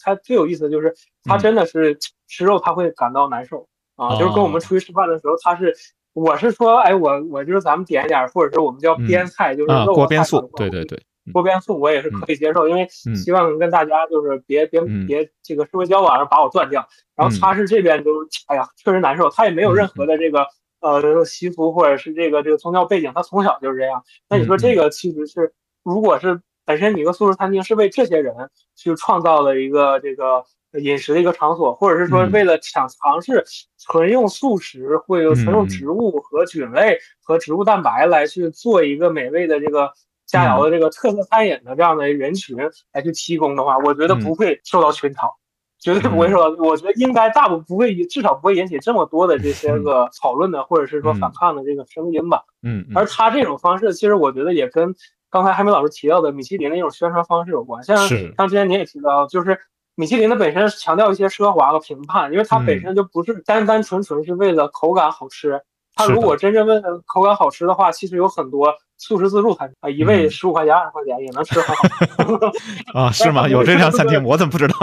他最有意思的就是他真的是吃肉他会感到难受啊，就是跟我们出去吃饭的时候，我是说，哎，我就是咱们点一点，或者是我们叫煸菜，就是肉锅煸素，对，锅煸素我也是可以接受，因为希望跟大家就是别这个社会交往把我断掉。然后他是这边就哎呀确实难受，他也没有任何的这个习俗或者是这个宗教背景，他从小就是这样。那你说这个其实是，如果是本身你一个素食餐厅是为这些人去创造了一个这个饮食的一个场所，或者是说为了想尝试纯用素食或者纯用植物和菌类和植物蛋白来去做一个美味的这个佳肴的这个特色餐饮的这样的人群来去提供的话，我觉得不会受到群嘲，绝对不会受到，我觉得应该大部分不会，至少不会引起这么多的这些个讨论的或者是说反抗的这个声音吧。而他这种方式其实我觉得也跟刚才海明老师提到的米其林的一种宣传方式有关，像之前您也提到，就是米其林的本身强调一些奢华和评判，因为它本身就不是单单纯纯是为了口感好吃。它如果真正为了口感好吃的话，其实有很多素食自助餐啊，一位15块钱、20块钱也能吃很好。啊，是吗？有这样餐厅，我怎么不知道？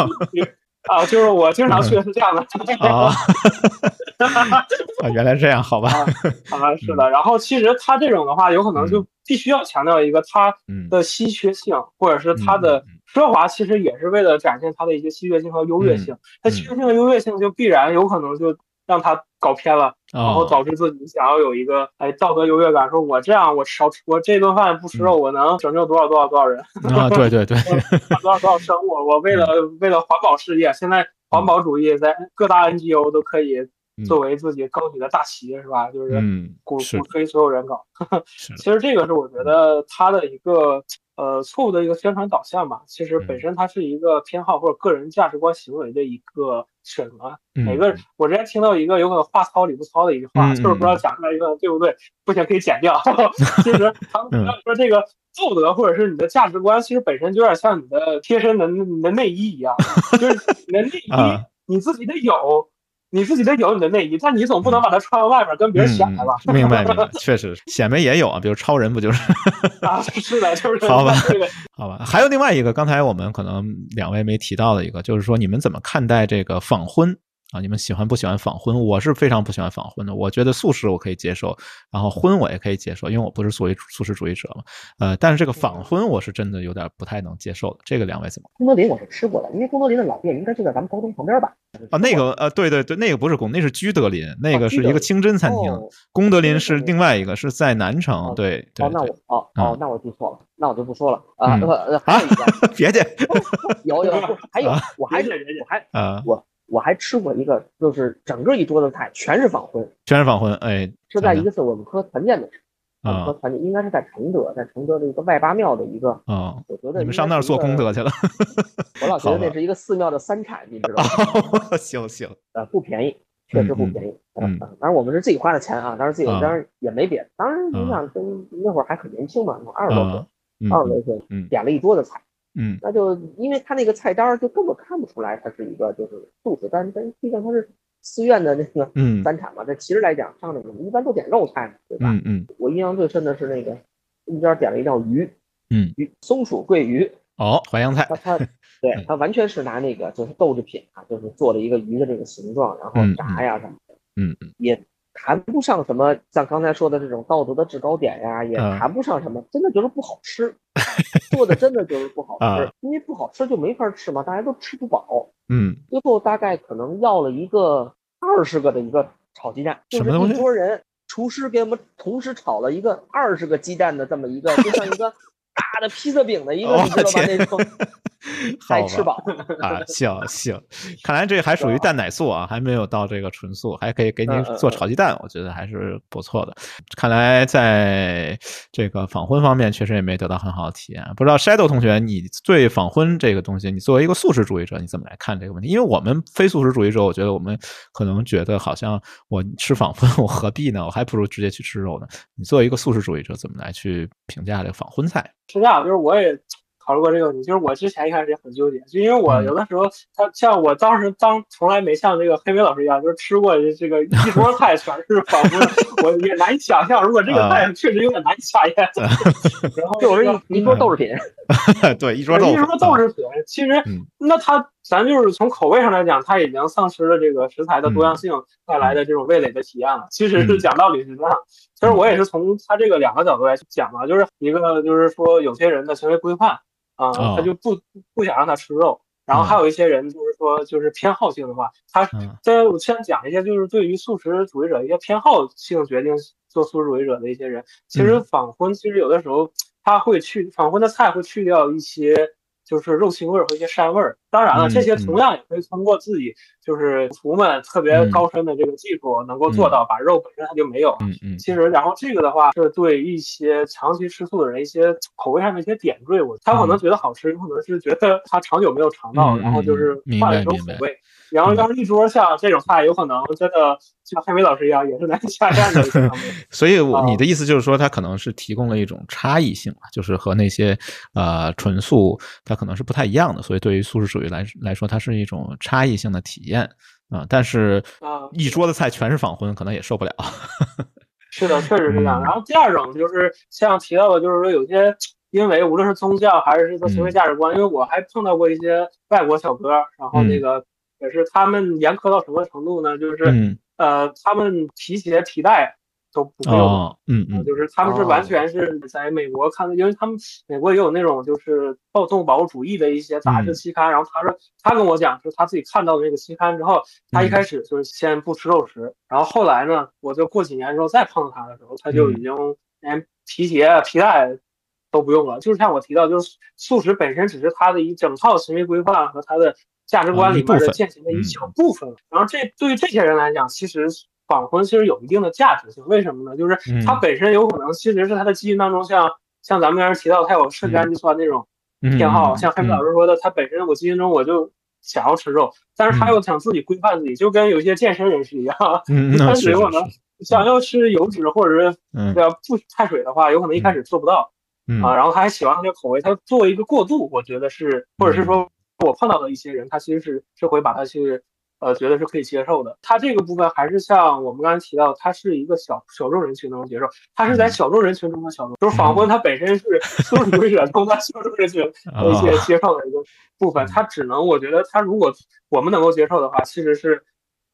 啊，就是我经常去的是这样的。原来这样，好吧。啊，是的。然后其实它这种的话，有可能就必须要强调一个它的稀缺性，或者是它的奢华，其实也是为了展现它的一些稀缺性和优越性。它稀缺性和优越性就必然有可能就让它搞偏了，然后导致自己想要有一个道德优越感，说我这样我这顿饭不吃肉，我能拯救多少人啊！对，多少生物，我为了环保事业，现在环保主义在各大 NGO 都可以作为自己高举的大旗，是吧？就是鼓吹所有人搞。其实这个是我觉得他的一个错误的一个宣传导向嘛，其实本身它是一个偏好或者个人价值观行为的一个审核。每个我之前听到一个有可能话糙理不糙的一句话，就是不知道讲出来一个对不对，不行可以剪掉。其实他们说这个道德或者是你的价值观，其实本身就有点像你的贴身的你的内衣一样，就是你的内衣你自己得有。你自己得有你的内衣，但你总不能把它穿到外面跟别人显摆吧？明白，明白，确实显摆也有啊，比如超人不就是？啊，是的，就是。好吧，好吧，还有另外一个，刚才我们可能两位没提到的一个，就是说你们怎么看待这个仿荤啊？你们喜欢不喜欢仿荤？我是非常不喜欢仿荤的，我觉得素食我可以接受，然后荤我也可以接受，因为我不是所谓素食主义者嘛。但是这个仿荤我是真的有点不太能接受的。这个两位怎么？功德林我是吃过的，因为功德林的老店应该就在咱们高中旁边吧。啊，那个对对对，那个不是那是居德林，那个是一个清真餐厅。功德林是另外一个，是在南城。哦、对对。哦，那我那我记错了，那我就不说了啊。还有一家，别介，有，还有，我还吃过一个，就是整个一桌子菜全是仿荤，哎，是在一次我们科团建的时候，我们科团建应该是在承德，的一个外八庙的一个，我觉得你们上那儿做功德去了。我老觉得那是一个寺庙的三产，你知道吗？行行，不便宜，确实不便宜。当然我们是自己花的钱啊，当然也没别的。当然你想，跟那会儿还很年轻嘛，20多岁，点了一桌子菜，那就因为他那个菜单就根本看不出来，它是一个就是素食，但毕竟它是寺院的那个三产嘛。但其实来讲，上面我们一般都点肉菜嘛，对吧？我印象最深的是那个中间点了一道鱼，松鼠桂鱼。淮扬菜，它完全是拿那个就是豆制品啊，就是做了一个鱼的这个形状，然后炸呀什么的，也谈不上什么像刚才说的这种道德的制高点呀，也谈不上什么，真的就是不好吃，做的真的就是不好吃，因为不好吃就没法吃嘛，大家都吃不饱，最后大概可能要了一个20个的一个炒鸡蛋，就是一桌人，厨师给我们同时炒了一个20个鸡蛋的这么一个，就像一个。大的披萨饼的一个，你知道吧？那种还吃饱啊，行，看来这还属于蛋奶素啊，还没有到这个纯素，还可以给你做炒鸡蛋，我觉得还是不错的。看来在这个仿荤方面，确实也没得到很好的体验。不知道 Shadow 同学，你对仿荤这个东西，你作为一个素食主义者，你怎么来看这个问题？因为我们非素食主义者，我觉得我们可能觉得好像我吃仿荤，我何必呢？我还不如直接去吃肉呢。你作为一个素食主义者，怎么来去评价这个仿荤菜？是这样，就是我也考虑过这个问题。就是我之前一开始也很纠结，就因为我有的时候，像我当时从来没像这个黑莓老师一样，就是吃过这个一桌菜全是仿佛，我也难以想象，如果这个菜确实有点难以下咽。然后就是一桌豆制品，对，一桌豆制品，其实那它。咱就是从口味上来讲，它已经丧失了这个食材的多样性带来的这种味蕾的体验了。其实是讲道理是这样，其实我也是从它这个两个角度来讲嘛，就是一个就是说有些人的行为规范啊，他就不想让他吃肉，然后还有一些人就是说就是偏好性的话，他在我先讲一些就是对于素食主义者一些偏好性决定做素食主义者的一些人，其实仿荤其实有的时候他会去仿荤的菜会去掉一些。就是肉腥味和一些膻味，当然了，这些同样也可以通过自己就是厨们特别高深的这个技术能够做到，把肉本身它就没有。其实，然后这个的话，是对一些长期吃素的人一些口味上的一些点缀，他可能觉得好吃，可能是觉得他长久没有尝到，然后就是换了一种口味。然后要是一桌像这种菜，有可能真的像黑莓老师一样，也是难以下咽的。所以你的意思就是说，它可能是提供了一种差异性嘛，就是和那些纯素它可能是不太一样的，所以对于素食主义来说，它是一种差异性的体验啊。但是一桌的菜全是仿荤，可能也受不了。是的，确实是这样。然后第二种就是像提到的，就是说有些。因为无论是宗教还是说行为价值观，因为我还碰到过一些外国小哥，然后那个。也是他们严苛到什么程度呢？就是，他们皮鞋皮带都不用，就是他们是完全是在美国看的，因为他们美国也有那种就是保护主义的一些杂志期刊。然后他说，他跟我讲是他自己看到的那个期刊之后，他一开始就是先不吃肉食，然后后来呢，我就过几年之后再碰到他的时候，他就已经连皮鞋皮带。都不用了，就是像我提到，就是素食本身只是它的一整套行为规范和它的价值观里面的践行的一小部分。然后这对于这些人来讲，其实仿荤其实有一定的价值性，为什么呢？就是它本身有可能其实是它的基因当中像像咱们刚才提到他有社交计算那种偏好，像黑木老师说的，他本身我基因中我就想要吃肉，但是他又想自己规范自己，就跟有些健身人士一样，他只有可能想要吃油脂或者是不碳水的话，有可能一开始做不到啊，然后他还喜欢他的口味，他做一个过渡，我觉得是，或者是说我碰到的一些人，他其实是会把他去觉得是可以接受的。他这个部分还是像我们刚才提到，他是一个小众人群能接受，他是在小众人群中的小众，就是仿佛他本身是素食主义者中的小众人群的一些接受的一个部分。他只能，我觉得他如果我们能够接受的话，其实是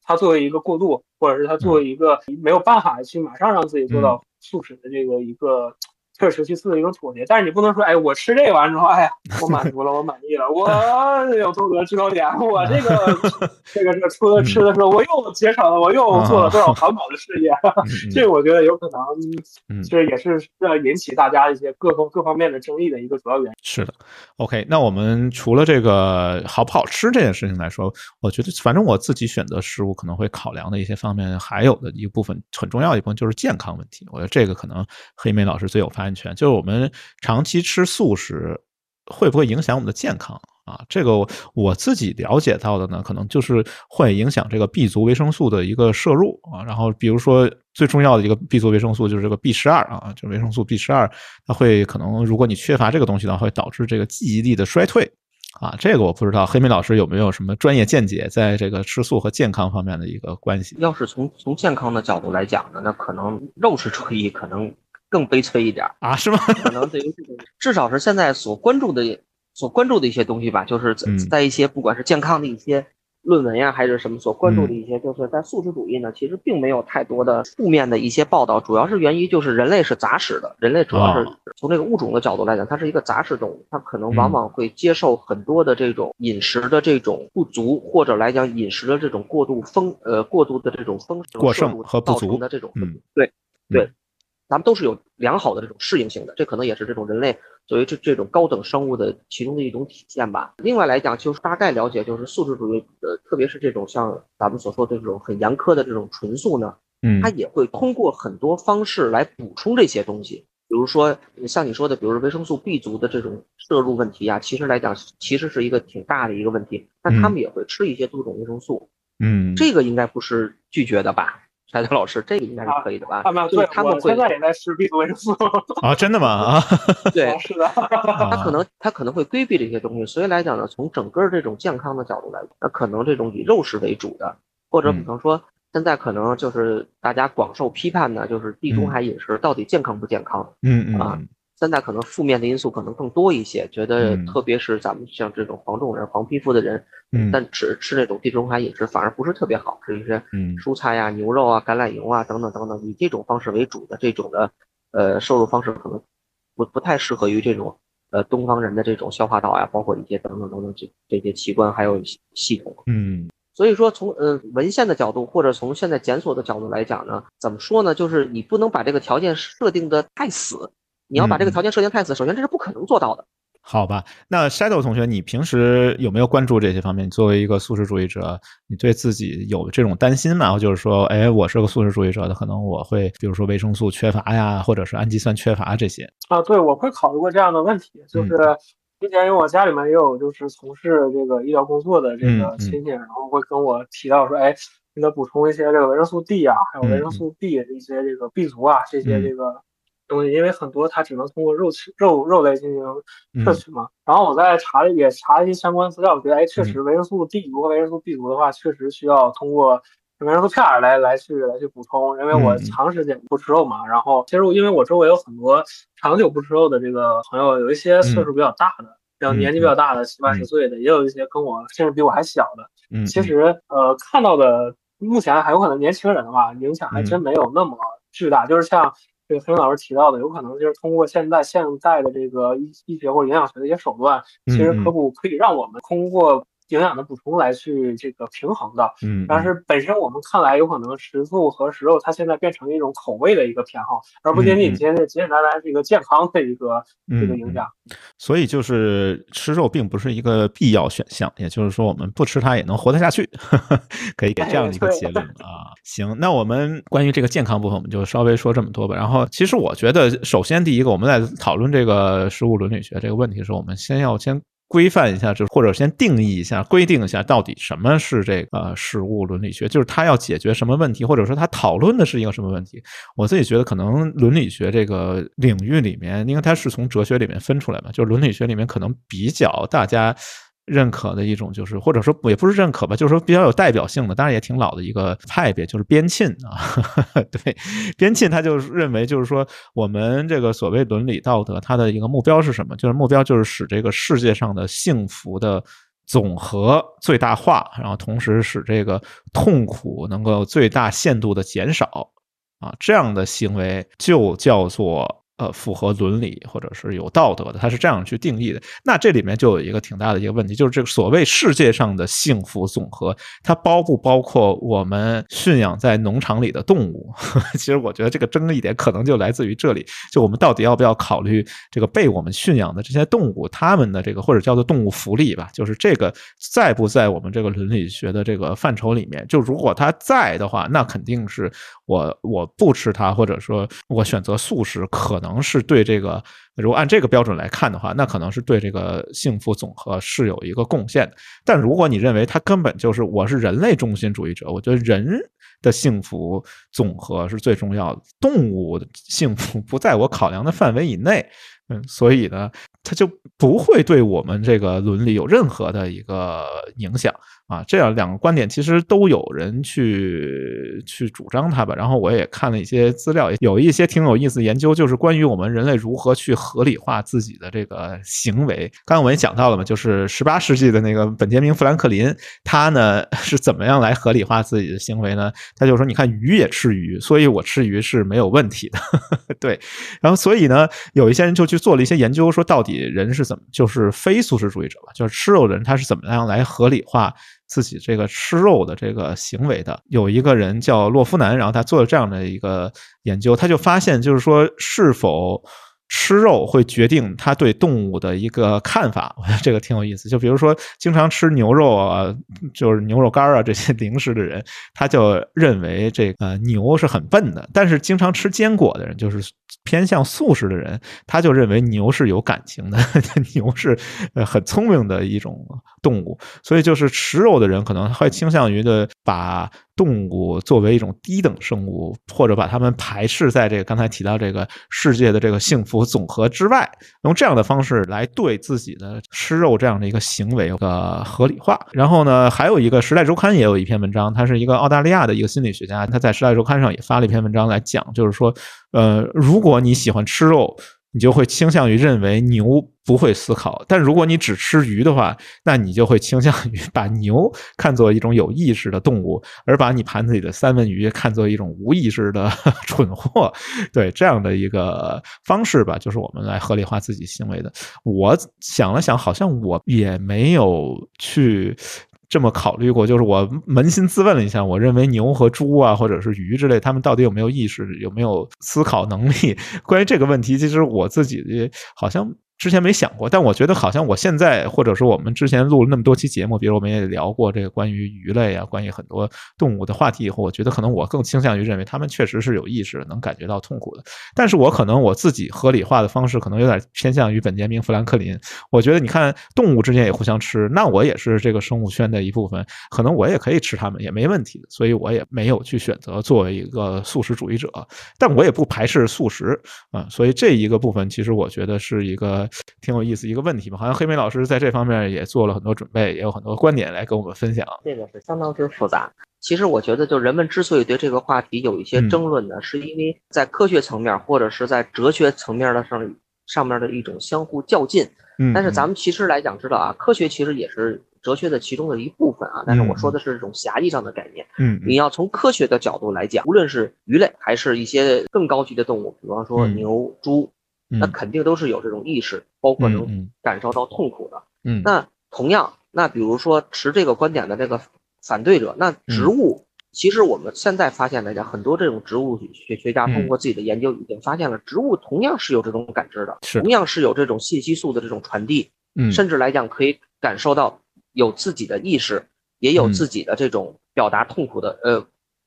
他作为一个过渡，或者是他作为一个没有办法去马上让自己做到素食的这个一个退而求其次的一种妥协。但是你不能说，哎，我吃这完之后，哎呀，我满足了，我满意了，我有多个制高点，我这个出的吃的时候，我又节省了，我又做了多少环保的事业，这我觉得有可能，这也是引起大家一些各方面的争议的一个主要原因。是的 ，OK， 那我们除了这个好不好吃这件事情来说，我觉得反正我自己选择食物可能会考量的一些方面，还有的一部分很重要一部分就是健康问题。我觉得这个可能黑莓老师最有发言。就是我们长期吃素食会不会影响我们的健康啊？这个我自己了解到的呢，可能就是会影响这个 B 族维生素的一个摄入啊。然后比如说最重要的一个 B 族维生素就是这个 B12 啊，就维生素 B12， 它会可能如果你缺乏这个东西呢，会导致这个记忆力的衰退啊。这个我不知道黑莓老师有没有什么专业见解，在这个吃素和健康方面的一个关系。要是从健康的角度来讲呢，那可能肉食主义可能更悲催一点啊？是吗？可能对于这种，至少是现在所关注的一些东西吧，就是在一些不管是健康的一些论文呀，还是什么所关注的一些，就是在素食主义呢，其实并没有太多的负面的一些报道，主要是源于就是人类是杂食的，人类主要是从这个物种的角度来讲，它是一个杂食动物，它可能往往会接受很多的这种饮食的这种不足，或者来讲饮食的这种过度的这种丰盛、过剩和不足的这种，对。咱们都是有良好的这种适应性的，这可能也是这种人类作为这种高等生物的其中的一种体现吧。另外来讲，就是大概了解，就是素食主义，特别是这种像咱们所说的这种很严苛的这种纯素呢，它也会通过很多方式来补充这些东西。比如说像你说的，比如说维生素 B 族的这种摄入问题啊，其实来讲其实是一个挺大的一个问题。那他们也会吃一些多种维生素，这个应该不是拒绝的吧？沙雕老师，这个应该是可以的吧？对，他们会，我现在也在吃 B 族维生素啊，真的吗？啊，对，是的，他可能会规避这些东西，所以来讲呢，从整个这种健康的角度来，那可能这种以肉食为主的，或者比方说现在可能就是大家广受批判的，就是地中海饮食到底健康不健康？现在可能负面的因素可能更多一些，觉得特别是咱们像这种黄种人、黄皮肤的人，但只吃那种地中海饮食反而不是特别好，吃一些蔬菜呀、牛肉啊、橄榄油啊等等等等，以这种方式为主的这种的摄入方式，可能不太适合于这种东方人的这种消化道呀，包括一些等等等等这些器官还有系统。所以说从文献的角度，或者从现在检索的角度来讲呢，怎么说呢？就是你不能把这个条件设定的太死。你要把这个条件设定太死，首先这是不可能做到的。好吧，那 Shadow 同学，你平时有没有关注这些方面？你作为一个素食主义者，你对自己有这种担心吗？就是说，哎，我是个素食主义者的，可能我会，比如说维生素缺乏呀，或者是氨基酸缺乏这些。啊，对，我会考虑过这样的问题。就是之前因为我家里面也有就是从事这个医疗工作的这个亲戚，然后会跟我提到说，哎，你得补充一些这个维生素 D 啊，还有维生素 B 一些这个 B 族啊，这些这个。东西，因为很多它只能通过肉类进行摄取嘛。然后我在查一些相关资料，我觉得哎，确实维生素 D 族和维生素 B 族的话，确实需要通过维生素片儿来去补充。因为我长时间不吃肉嘛，然后其实因为我周围有很多长久不吃肉的这个朋友，有一些岁数比较大的，年纪比较大的70-80岁的，也有一些跟我甚至比我还小的。其实看到的目前还有可能年轻人的话，影响还真没有那么巨大，就是像。这个黑莓老师提到的，有可能就是通过现在的这个医学或者营养学的一些手段，其实可以让我们通过营养的补充来去这个平衡的。嗯，但是本身我们看来有可能食素和食肉它现在变成一种口味的一个偏好，而不仅仅现在简简单单是一个健康的一个这个影响。所以就是吃肉并不是一个必要选项，也就是说我们不吃它也能活得下去，可以给这样的一个结论啊。行，那我们关于这个健康部分我们就稍微说这么多吧。然后其实我觉得首先第一个我们在讨论这个食物伦理学这个问题的时候，我们先规范一下，就是或者先定义一下、规定一下，到底什么是这个食物伦理学，就是它要解决什么问题，或者说它讨论的是一个什么问题。我自己觉得，可能伦理学这个领域里面，因为它是从哲学里面分出来嘛，就是伦理学里面可能比较大家认可的一种，就是或者说也不是认可吧，就是说比较有代表性的，当然也挺老的一个派别，就是边沁啊。呵呵，对，边沁他就是认为，就是说我们这个所谓伦理道德，它的一个目标是什么？就是目标就是使这个世界上的幸福的总和最大化，然后同时使这个痛苦能够最大限度的减少啊，这样的行为就叫做符合伦理或者是有道德的，它是这样去定义的。那这里面就有一个挺大的一个问题，就是这个所谓世界上的幸福总和，它包不包括我们驯养在农场里的动物？其实我觉得这个争议点可能就来自于这里，就我们到底要不要考虑这个被我们驯养的这些动物，他们的这个或者叫做动物福利吧，就是这个在不在我们这个伦理学的这个范畴里面？就如果它在的话，那肯定是我不吃它，或者说我选择素食，可能是对这个，如果按这个标准来看的话，那可能是对这个幸福总和是有一个贡献的。但如果你认为它根本就是，我是人类中心主义者，我觉得人的幸福总和是最重要的，动物幸福不在我考量的范围以内，所以呢，它就不会对我们这个伦理有任何的一个影响啊。这样两个观点其实都有人去主张它吧。然后我也看了一些资料，有一些挺有意思的研究，就是关于我们人类如何去合理化自己的这个行为。刚刚我也讲到了嘛，就是18世纪的那个本杰明·富兰克林，他呢是怎么样来合理化自己的行为呢？他就说，你看鱼也吃鱼，所以我吃鱼是没有问题的。对，然后所以呢，有一些人就去做了一些研究，说到底人是怎么，就是非素食主义者吧，就是吃肉人，他是怎么样来合理化自己这个吃肉的这个行为的。有一个人叫洛夫南，然后他做了这样的一个研究，他就发现，就是说是否吃肉会决定他对动物的一个看法。我觉得这个挺有意思，就比如说经常吃牛肉啊，就是牛肉干啊这些零食的人，他就认为这个牛是很笨的，但是经常吃坚果的人，就是偏向素食的人，他就认为牛是有感情的，牛是很聪明的一种动物。所以就是吃肉的人可能会倾向于的把动物作为一种低等生物，或者把它们排斥在这个刚才提到这个世界的这个幸福总和之外，用这样的方式来对自己的吃肉这样的一个行为合理化。然后呢，还有一个《时代周刊》也有一篇文章，他是一个澳大利亚的一个心理学家，他在《时代周刊》上也发了一篇文章来讲，就是说如果你喜欢吃肉，你就会倾向于认为牛不会思考，但如果你只吃鱼的话，那你就会倾向于把牛看作一种有意识的动物，而把你盘子里的三文鱼看作一种无意识的蠢货。对，这样的一个方式吧，就是我们来合理化自己行为的。我想了想，好像我也没有去这么考虑过，就是我扪心自问了一下，我认为牛和猪啊，或者是鱼之类，他们到底有没有意识，有没有思考能力？关于这个问题，其实我自己好像之前没想过，但我觉得好像我现在，或者说我们之前录了那么多期节目，比如我们也聊过这个关于鱼类啊，关于很多动物的话题以后，我觉得可能我更倾向于认为他们确实是有意识，能感觉到痛苦的。但是我可能我自己合理化的方式可能有点偏向于本杰明·富兰克林。我觉得你看动物之间也互相吃，那我也是这个生物圈的一部分，可能我也可以吃它们，也没问题的。所以我也没有去选择作为一个素食主义者，但我也不排斥素食啊。所以这一个部分其实我觉得是一个挺有意思一个问题吧。好像黑莓老师在这方面也做了很多准备，也有很多观点来跟我们分享。这个是相当之复杂。其实我觉得，就人们之所以对这个话题有一些争论呢，是因为在科学层面或者是在哲学层面的上面的一种相互较劲。但是咱们其实来讲知道啊，科学其实也是哲学的其中的一部分啊，但是我说的是这种狭义上的概念。你要从科学的角度来讲，无论是鱼类还是一些更高级的动物，比方说牛、猪，那肯定都是有这种意识，包括能感受到痛苦的。那同样，那比如说持这个观点的这个反对者，那植物其实我们现在发现来讲，很多这种植物学家通过自己的研究已经发现了，植物同样是有这种感知的，同样是有这种信息素的这种传递，甚至来讲可以感受到有自己的意识，也有自己的这种表达痛苦的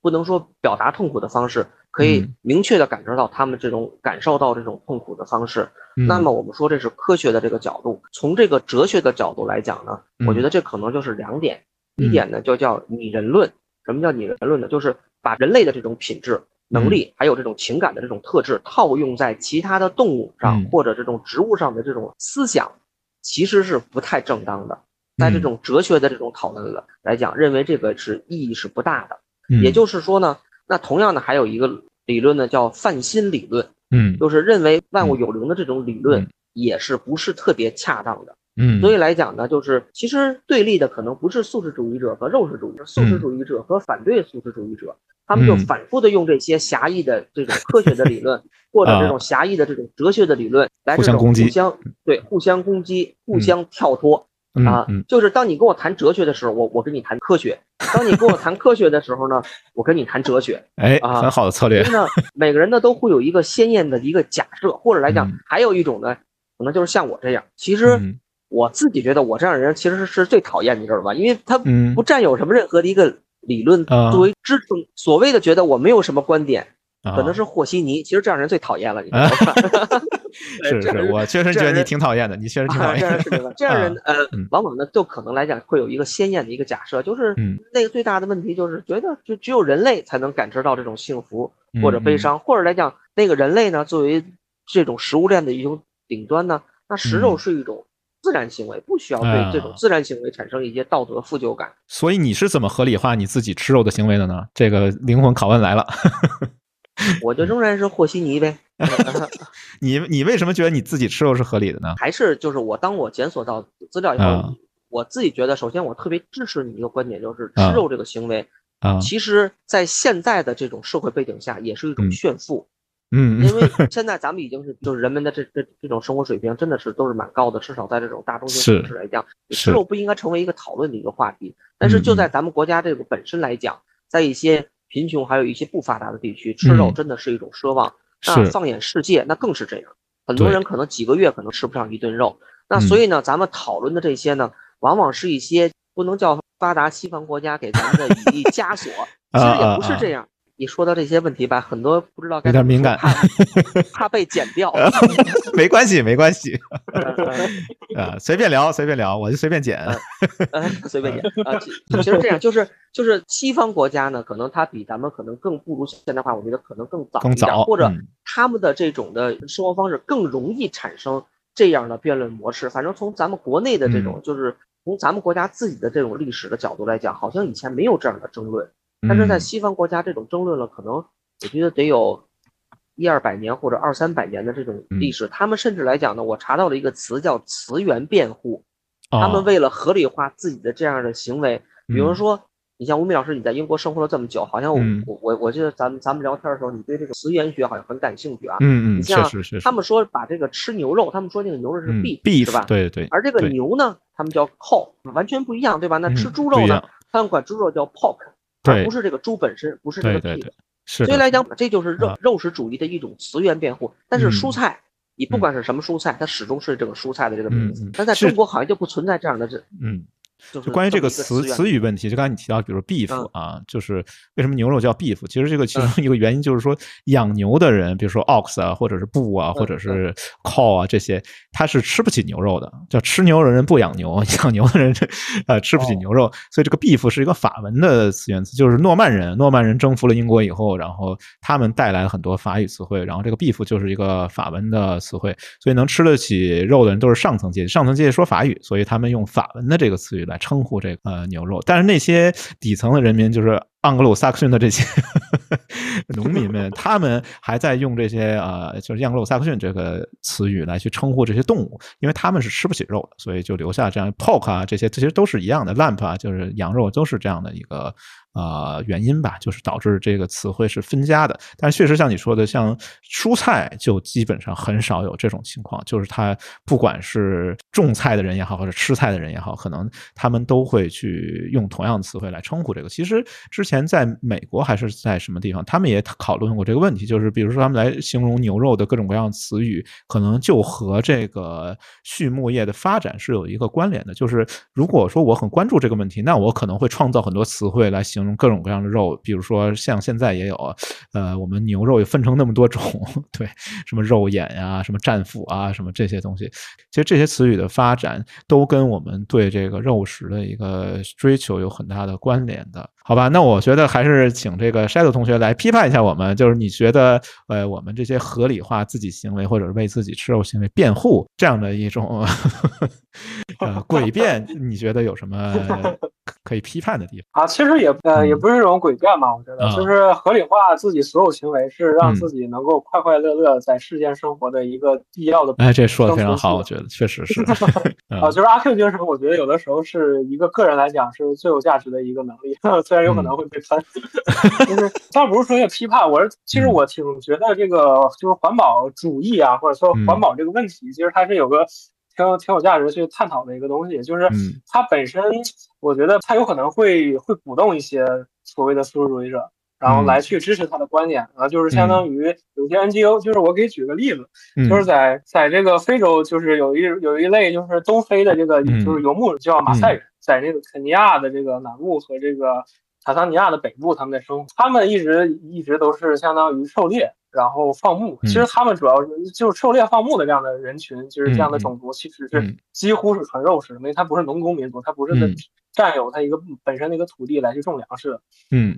不能说表达痛苦的方式，可以明确的感知到他们这种感受到这种痛苦的方式。那么我们说这是科学的这个角度，从这个哲学的角度来讲呢，我觉得这可能就是两点。一点呢就叫拟人论。什么叫拟人论呢？就是把人类的这种品质、能力还有这种情感的这种特质套用在其他的动物上或者这种植物上的这种思想，其实是不太正当的。在这种哲学的这种讨论来讲，认为这个是意义是不大的。也就是说呢，那同样的还有一个理论呢叫泛心理论，就是认为万物有灵的这种理论也是不是特别恰当的。所以来讲呢，就是其实对立的可能不是素食主义者和肉食主义者，素食主义者和反对素食主义者，他们就反复的用这些狭义的这种科学的理论或者这种狭义的这种哲学的理论来这种互相攻击，互相跳脱。就是当你跟我谈哲学的时候，我跟你谈科学；当你跟我谈科学的时候呢，我跟你谈哲学。很好的策略。呢，每个人呢都会有一个鲜艳的一个假设，或者来讲，还有一种呢，可能就是像我这样。其实我自己觉得我这样的人其实是最讨厌，你知道吧？因为他不占有什么任何的一个理论作为支撑，所谓的觉得我没有什么观点。可能是和稀泥，其实这样人最讨厌了，你知道吧？是，我确实觉得你挺讨厌的，你确实挺讨厌的。这样人，往往呢，就可能来讲会有一个鲜艳的一个假设，就是那个最大的问题就是觉得就只有人类才能感知到这种幸福或者悲伤，或者来讲那个人类呢，作为这种食物链的一种顶端呢，那食肉是一种自然行为，不需要对这种自然行为产生一些道德负疚感。所以你是怎么合理化你自己吃肉的行为的呢？这个灵魂拷问来了。我就仍然是和稀泥呗。你为什么觉得你自己吃肉是合理的呢？还是就是当我检索到资料以后，我自己觉得，首先我特别支持你一个观点，就是吃肉这个行为，其实在现在的这种社会背景下，也是一种炫富。因为现在咱们已经是就是人们的这种生活水平真的是都是蛮高的，至少在这种大中型城市来讲，吃肉不应该成为一个讨论的一个话题。但是就在咱们国家这个本身来讲，在一些贫穷还有一些不发达的地区，吃肉真的是一种奢望。那放眼世界，那更是这样。很多人可能几个月可能吃不上一顿肉。那所以呢，咱们讨论的这些呢，往往是一些不能叫发达西方国家给咱们的以枷锁，其实也不是这样。你说到这些问题吧，很多不知道该怎么说，有点敏感，怕被剪掉。没关系，没关系。随便聊，随便聊，我就随便剪。随便剪其实这样，就是西方国家呢，可能它比咱们可能更不如现代化，我觉得可能更早一点，或者他们的这种的生活方式更容易产生这样的辩论模式。反正从咱们国内的这种，就是从咱们国家自己的这种历史的角度来讲，好像以前没有这样的争论。但是在西方国家这种争论了，可能我觉得得有100-200年或者200-300年的这种历史。他们甚至来讲呢，我查到了一个词叫词源辩护。他们为了合理化自己的这样的行为，比如说你像吴敏老师，你在英国生活了这么久，好像我记得咱们聊天的时候，你对这个词源学好像很感兴趣啊。你像他们说把这个吃牛肉，他们说这个牛肉是 beef 是吧？对。而这个牛呢，他们叫 cow， 完全不一样，对吧？那吃猪肉呢，他们管猪肉叫 pork。对，不是这个猪本身，不是这个屁股，所以来讲，这就是肉食主义的一种词源辩护。但是蔬菜，你不管是什么蔬菜，它始终是这个蔬菜的这个名字。但在中国好像就不存在这样的就是关于这个词语问题，就刚才你提到，比如 beef 啊，就是为什么牛肉叫 beef？ 其实这个其中一个原因就是说，养牛的人，比如说 ox 啊，或者是 bull 啊，或者是 cow 啊，这些他是吃不起牛肉的，叫吃牛的人不养牛，养牛的人吃不起牛肉，所以这个 beef 是一个法文的词源词，就是诺曼人征服了英国以后，然后他们带来了很多法语词汇，然后这个 beef 就是一个法文的词汇，所以能吃得起肉的人都是上层阶级，上层阶级说法语，所以他们用法文的这个词语来称呼这个牛肉。但是那些底层的人民，就是盎格鲁撒克逊的这些农民们他们还在用这些就是盎格鲁撒克逊这个词语来去称呼这些动物，因为他们是吃不起肉的，所以就留下这样 pork 啊，这些其实都是一样的 lamb 啊，就是羊肉都是这样的一个原因吧，就是导致这个词汇是分家的。但是确实像你说的，像蔬菜就基本上很少有这种情况，就是他不管是种菜的人也好，或者吃菜的人也好，可能他们都会去用同样的词汇来称呼这个。其实之前在美国还是在什么地方，他们也讨论过这个问题，就是比如说他们来形容牛肉的各种各样的词语，可能就和这个畜牧业的发展是有一个关联的。就是如果说我很关注这个问题，那我可能会创造很多词汇来形容各种各样的肉，比如说像现在也有我们牛肉也分成那么多种，对，什么肉眼啊，什么战斧啊，什么这些东西。其实这些词语的发展都跟我们对这个肉食的一个追求有很大的关联的。好吧，那我觉得还是请这个 Shadow 同学来批判一下我们，就是你觉得我们这些合理化自己行为或者为自己吃肉行为辩护这样的一种诡辩，你觉得有什么可以批判的地方啊？其实也不是这种诡辩嘛，我觉得就是合理化自己所有行为是让自己能够快快乐乐在世间生活的一个必要的。哎，这说的非常好，我觉得确实是就是阿 Q 精神，我觉得有的时候是一个个人来讲是最有价值的一个能力，虽然有可能会被喷，就是倒不是说要批判，其实我挺觉得这个就是环保主义啊，或者说环保这个问题，其实它是有个挺有价值去探讨的一个东西，就是它本身，我觉得它有可能会鼓动一些所谓的素食主义者，然后来去支持他的观点啊，就是相当于有些 NGO， 就是我给举个例子，就是在这个非洲，就是有一类就是东非的这个就是游牧叫马赛人，在这个肯尼亚的这个南部和这个坦桑尼亚的北部，他们在生活，他们一直都是相当于狩猎。然后放牧，其实他们主要就是狩猎放牧的这样的人群，就是这样的种族，其实是几乎是纯肉食，因为它不是农耕民族，它不是占有它一个本身的一个土地来去种粮食的。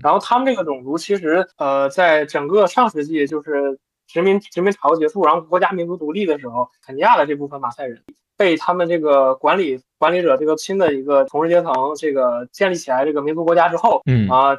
然后他们这个种族其实在整个上世纪就是殖民朝结束，然后国家民族独立的时候，肯尼亚的这部分马赛人被他们这个管理者这个新的一个统治阶层这个建立起来这个民族国家之后，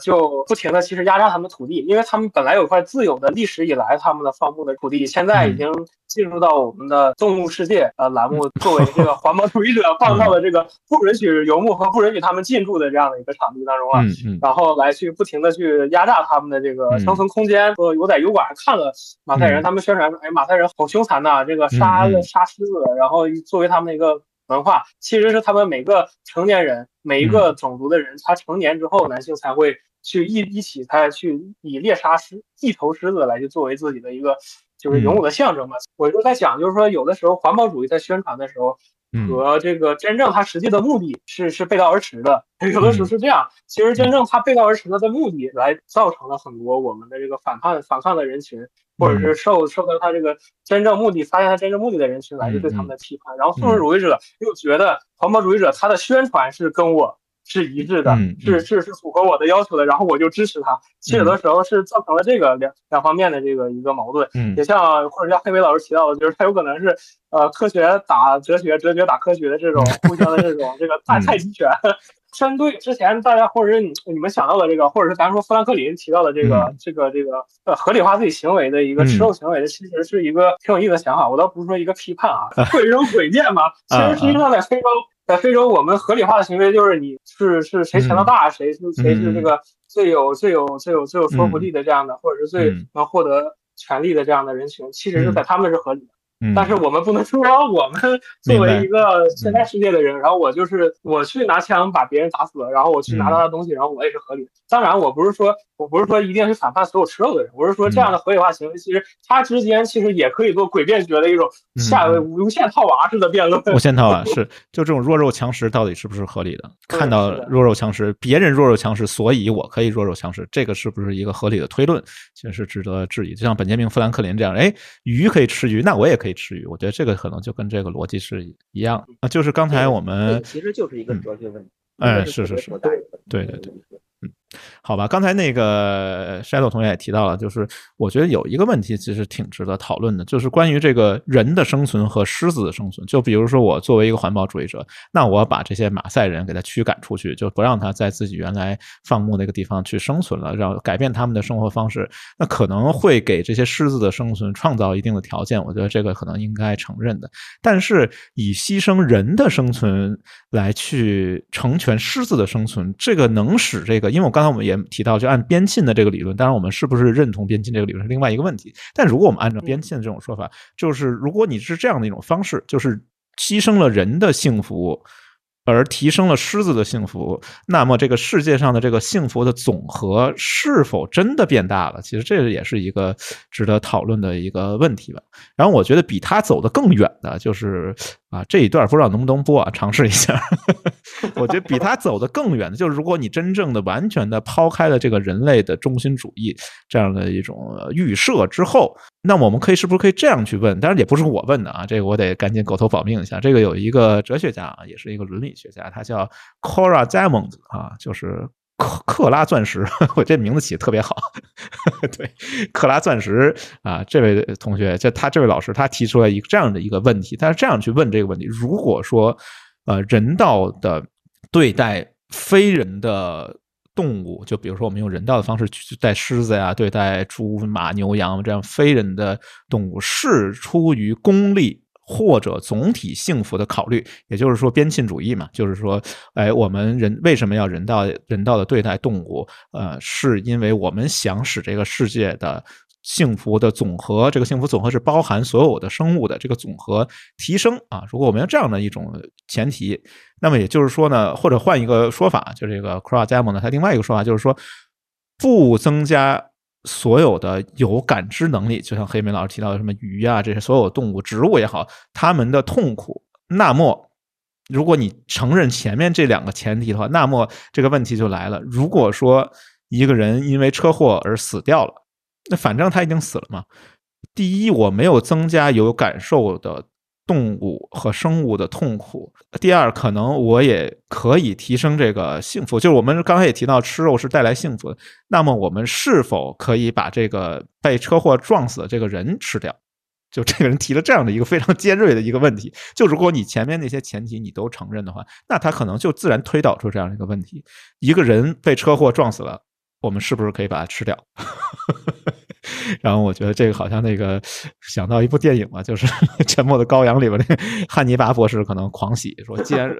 就不停的其实压榨他们的土地，因为他们本来有块自有的历史以来他们的放牧的土地，现在已经进入到我们的动物世界栏目，作为这个环保主义者放到了这个不允许游牧和不允许他们进驻的这样的一个场地当中啊，然后来去不停的去压榨他们的这个生存空间。说有在油管看了马赛人，他们宣传哎马赛人好凶残呐，这个杀狮子，然后作为他们的一个文化，其实是他们每个成年人每一个种族的人，他成年之后男性才会去一起他去以猎杀一头狮子来去作为自己的一个就是勇武的象征嘛。我就在想，就是说有的时候环保主义在宣传的时候和这个真正他实际的目的是背道而驰的，有的时候是这样。其实真正他背道而驰的目的来造成了很多我们的这个反抗的人群，或者是受到他这个真正目的发现他真正目的的人群来去对他们的批判。然后素食主义者又觉得环保主义者他的宣传是跟我是一致的，是符合我的要求的，然后我就支持他。其实有的时候是造成了这个两方面的这个一个矛盾。也像或者像黑莓老师提到的，就是他有可能是科学打哲学，哲学打科学的这种互相的这种这个太极拳。针对之前大家或者是你们想到的这个，或者是咱说富兰克林提到的这个合理化自己行为的一个吃肉行为的，其实是一个挺有意思的想法。我倒不是说一个批判啊，或者一种诡辩嘛。其实实际上在非洲，我们合理化的行为就是你是谁钱的大，谁是这个最有说服力的这样的，或者是最能获得权利的这样的人群，其实是在他们是合理的。但是我们不能说我们作为一个现代世界的人，然后我去拿枪把别人打死了，然后我去拿到他的东西，然后我也是合理的。当然我不是说一定是反叛所有吃肉的人，我是说这样的合理化行为其实它之间其实也可以做诡辩学的一种无限套娃式的辩论。无限套娃是就这种弱肉强食到底是不是合理的，看到弱肉强食，别人弱肉强食，所以我可以弱肉强食，这个是不是一个合理的推论，其实是值得质疑。就像本杰明·富兰克林这样，鱼可以吃鱼，那我也可以吃鱼，我觉得这个可能就跟这个逻辑是一样啊。就是刚才我们其实就是一个哲学问题，哎，是是是，对对对，好吧，刚才那个 Shadow 同学也提到了，就是我觉得有一个问题其实挺值得讨论的，就是关于这个人的生存和狮子的生存。就比如说我作为一个环保主义者，那我把这些马赛人给他驱赶出去，就不让他在自己原来放牧那个地方去生存了，然后改变他们的生活方式，那可能会给这些狮子的生存创造一定的条件，我觉得这个可能应该承认的。但是以牺牲人的生存来去成全狮子的生存，这个能使这个，因为我刚才我们也提到，就按边沁的这个理论，当然我们是不是认同边沁这个理论是另外一个问题，但如果我们按照边沁的这种说法，就是如果你是这样的一种方式，就是牺牲了人的幸福而提升了狮子的幸福，那么这个世界上的这个幸福的总和是否真的变大了？其实这也是一个值得讨论的一个问题吧。然后我觉得比他走得更远的就是这一段不知道能不能播啊，尝试一下我觉得比他走得更远的就是，如果你真正的完全的抛开了这个人类的中心主义这样的一种预设之后，那么我们可以是不是可以这样去问，当然也不是我问的啊，这个我得赶紧狗头保命一下。这个有一个哲学家也是一个伦理学家，他叫 Cora Diamond 啊，就是克拉钻石，我这名字起得特别好对，克拉钻石啊，这位同学，他这位老师，他提出了一个这样的一个问题，他是这样去问这个问题，如果说人道的对待非人的动物，就比如说我们用人道的方式去对待狮子呀、对待猪、马、牛、羊这样非人的动物，是出于功利或者总体幸福的考虑，也就是说边沁主义嘛，就是说，哎，我们人为什么要人道的对待动物？是因为我们想使这个世界的幸福的总和，这个幸福总和是包含所有的生物的这个总和提升啊。如果我们要这样的一种前提，那么也就是说呢，或者换一个说法，就这个 Cora Diamond 呢，他另外一个说法就是说，不增加所有的有感知能力，就像黑莓老师提到的什么鱼啊，这些所有动物、植物也好，他们的痛苦。那么，如果你承认前面这两个前提的话，那么这个问题就来了。如果说一个人因为车祸而死掉了，那反正他已经死了嘛。第一，我没有增加有感受的动物和生物的痛苦。第二，可能我也可以提升这个幸福，就是我们刚才也提到吃肉是带来幸福的，那么我们是否可以把这个被车祸撞死的这个人吃掉？就这个人提了这样的一个非常尖锐的一个问题，就如果你前面那些前提你都承认的话，那他可能就自然推导出这样一个问题，一个人被车祸撞死了，我们是不是可以把它吃掉然后我觉得这个好像那个想到一部电影嘛，就是《沉默的羔羊》里边那汉尼拔博士可能狂喜说既然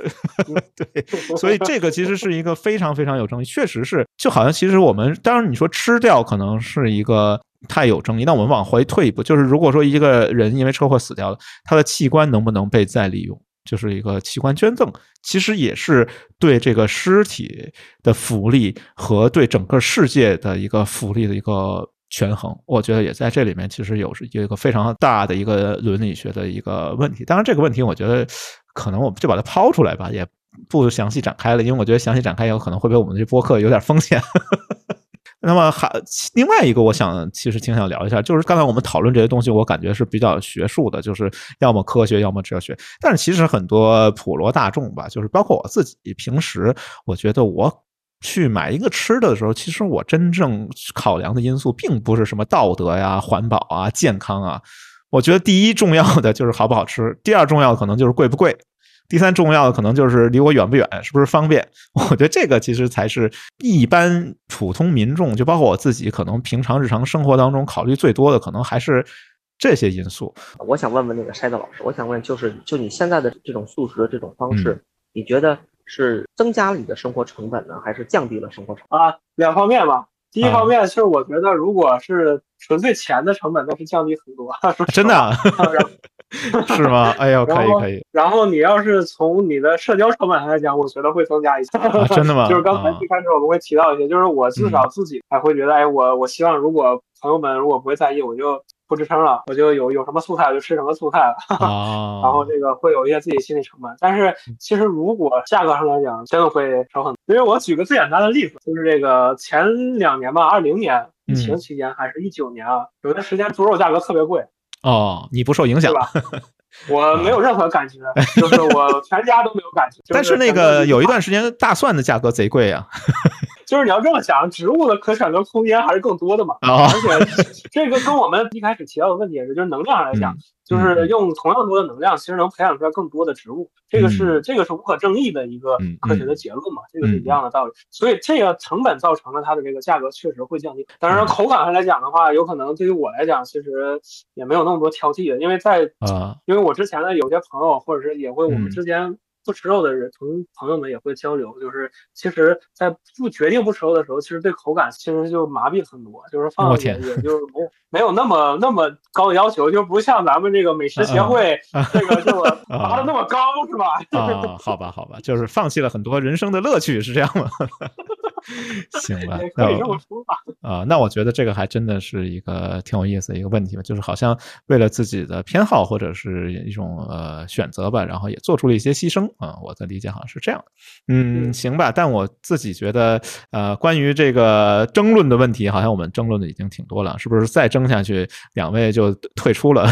对，所以这个其实是一个非常非常有争议，确实是，就好像其实我们当然你说吃掉可能是一个太有争议，那我们往回退一步，就是如果说一个人因为车祸死掉了，他的器官能不能被再利用，就是一个器官捐赠，其实也是对这个尸体的福利和对整个世界的一个福利的一个权衡，我觉得也在这里面其实有一个非常大的一个伦理学的一个问题。当然这个问题我觉得可能我们就把它抛出来吧，也不详细展开了，因为我觉得详细展开有可能会被我们这播客有点风险那么另外一个我想其实挺想聊一下，就是刚才我们讨论这些东西我感觉是比较学术的，就是要么科学要么哲学，但是其实很多普罗大众吧，就是包括我自己平时，我觉得我去买一个吃的的时候，其实我真正考量的因素并不是什么道德呀、环保啊、健康啊。我觉得第一重要的就是好不好吃，第二重要的可能就是贵不贵，第三重要的可能就是离我远不远，是不是方便。我觉得这个其实才是一般普通民众，就包括我自己，可能平常日常生活当中考虑最多的，可能还是这些因素。我想问问那个Shadow老师，我想问就是，就你现在的这种素食的这种方式，你觉得是增加了你的生活成本呢，还是降低了生活成本啊？两方面吧。第一方面是我觉得，如果是纯粹钱的成本，那是降低很多。真的、啊？是吗？哎呦，可以可以。然后你要是从你的社交成本来讲，我觉得会增加一些。啊、真的吗？就是刚才一开始我们会提到一些，就是我至少自己还会觉得，哎，我希望如果朋友们如果不会在意，我就不支撑了，我就有什么素菜我就吃什么素菜了，然后这个会有一些自己心理成本。但是其实如果价格上来讲，真的会少很多。因为我举个最简单的例子，就是这个前2年吧，20年疫情期间还是19年啊，有段时间猪肉价格特别贵。哦，你不受影响吧？我没有任何感觉，就是我全家都没有感觉。但是那个有一段时间大蒜的价格贼贵啊。就是你要这么想，植物的可选择空间还是更多的嘛。而且这个跟我们一开始提到的问题也是，就是能量上来讲，就是用同样多的能量，其实能培养出来更多的植物。这个是无可争议的一个科学的结论嘛，这个是一样的道理。所以这个成本造成了它的这个价格确实会降低。当然，口感上来讲的话，有可能对于我来讲，其实也没有那么多挑剔的，因为我之前的有些朋友，或者是也会我们之间。不吃肉的人，朋友们也会交流，就是其实，在决定不吃肉的时候，其实对口感其实就麻痹很多，就是放弃，也就是没有那么高的要求，就不像咱们这个美食协会这个这么拔的那么高，是吧？好吧，就是放弃了很多人生的乐趣，是这样吗？行吧，那我觉得这个还真的是一个挺有意思的一个问题吧，就是好像为了自己的偏好或者是一种选择吧，然后也做出了一些牺牲啊，我的理解好像是这样。行吧，但我自己觉得关于这个争论的问题，好像我们争论的已经挺多了，是不是再争下去两位就退出了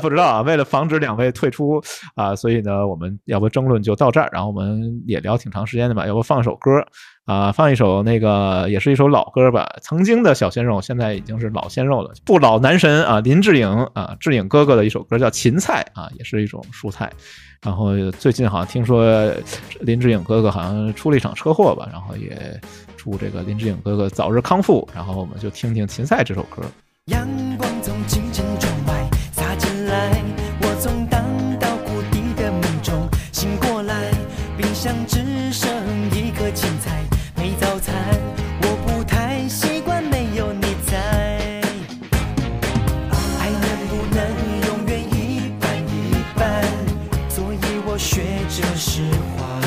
不知道啊，为了防止两位退出啊，所以呢我们要不争论就到这儿，然后我们也聊挺长时间的吧，要不放首歌放一首那个也是一首老歌吧，曾经的小鲜肉，现在已经是老鲜肉了，不老男神啊，林志颖啊，志颖哥哥的一首歌叫芹菜啊，也是一种蔬菜。然后最近好像听说林志颖哥哥好像出了一场车祸吧，然后也祝这个林志颖哥哥早日康复，然后我们就听听芹菜这首歌。阳光从清晨窗外洒进来，我从荡到谷底的梦中醒过来，冰箱只剩一个芹菜，没早餐我不太习惯，没有你在，爱能不能永远一半一半，所以我学着释怀，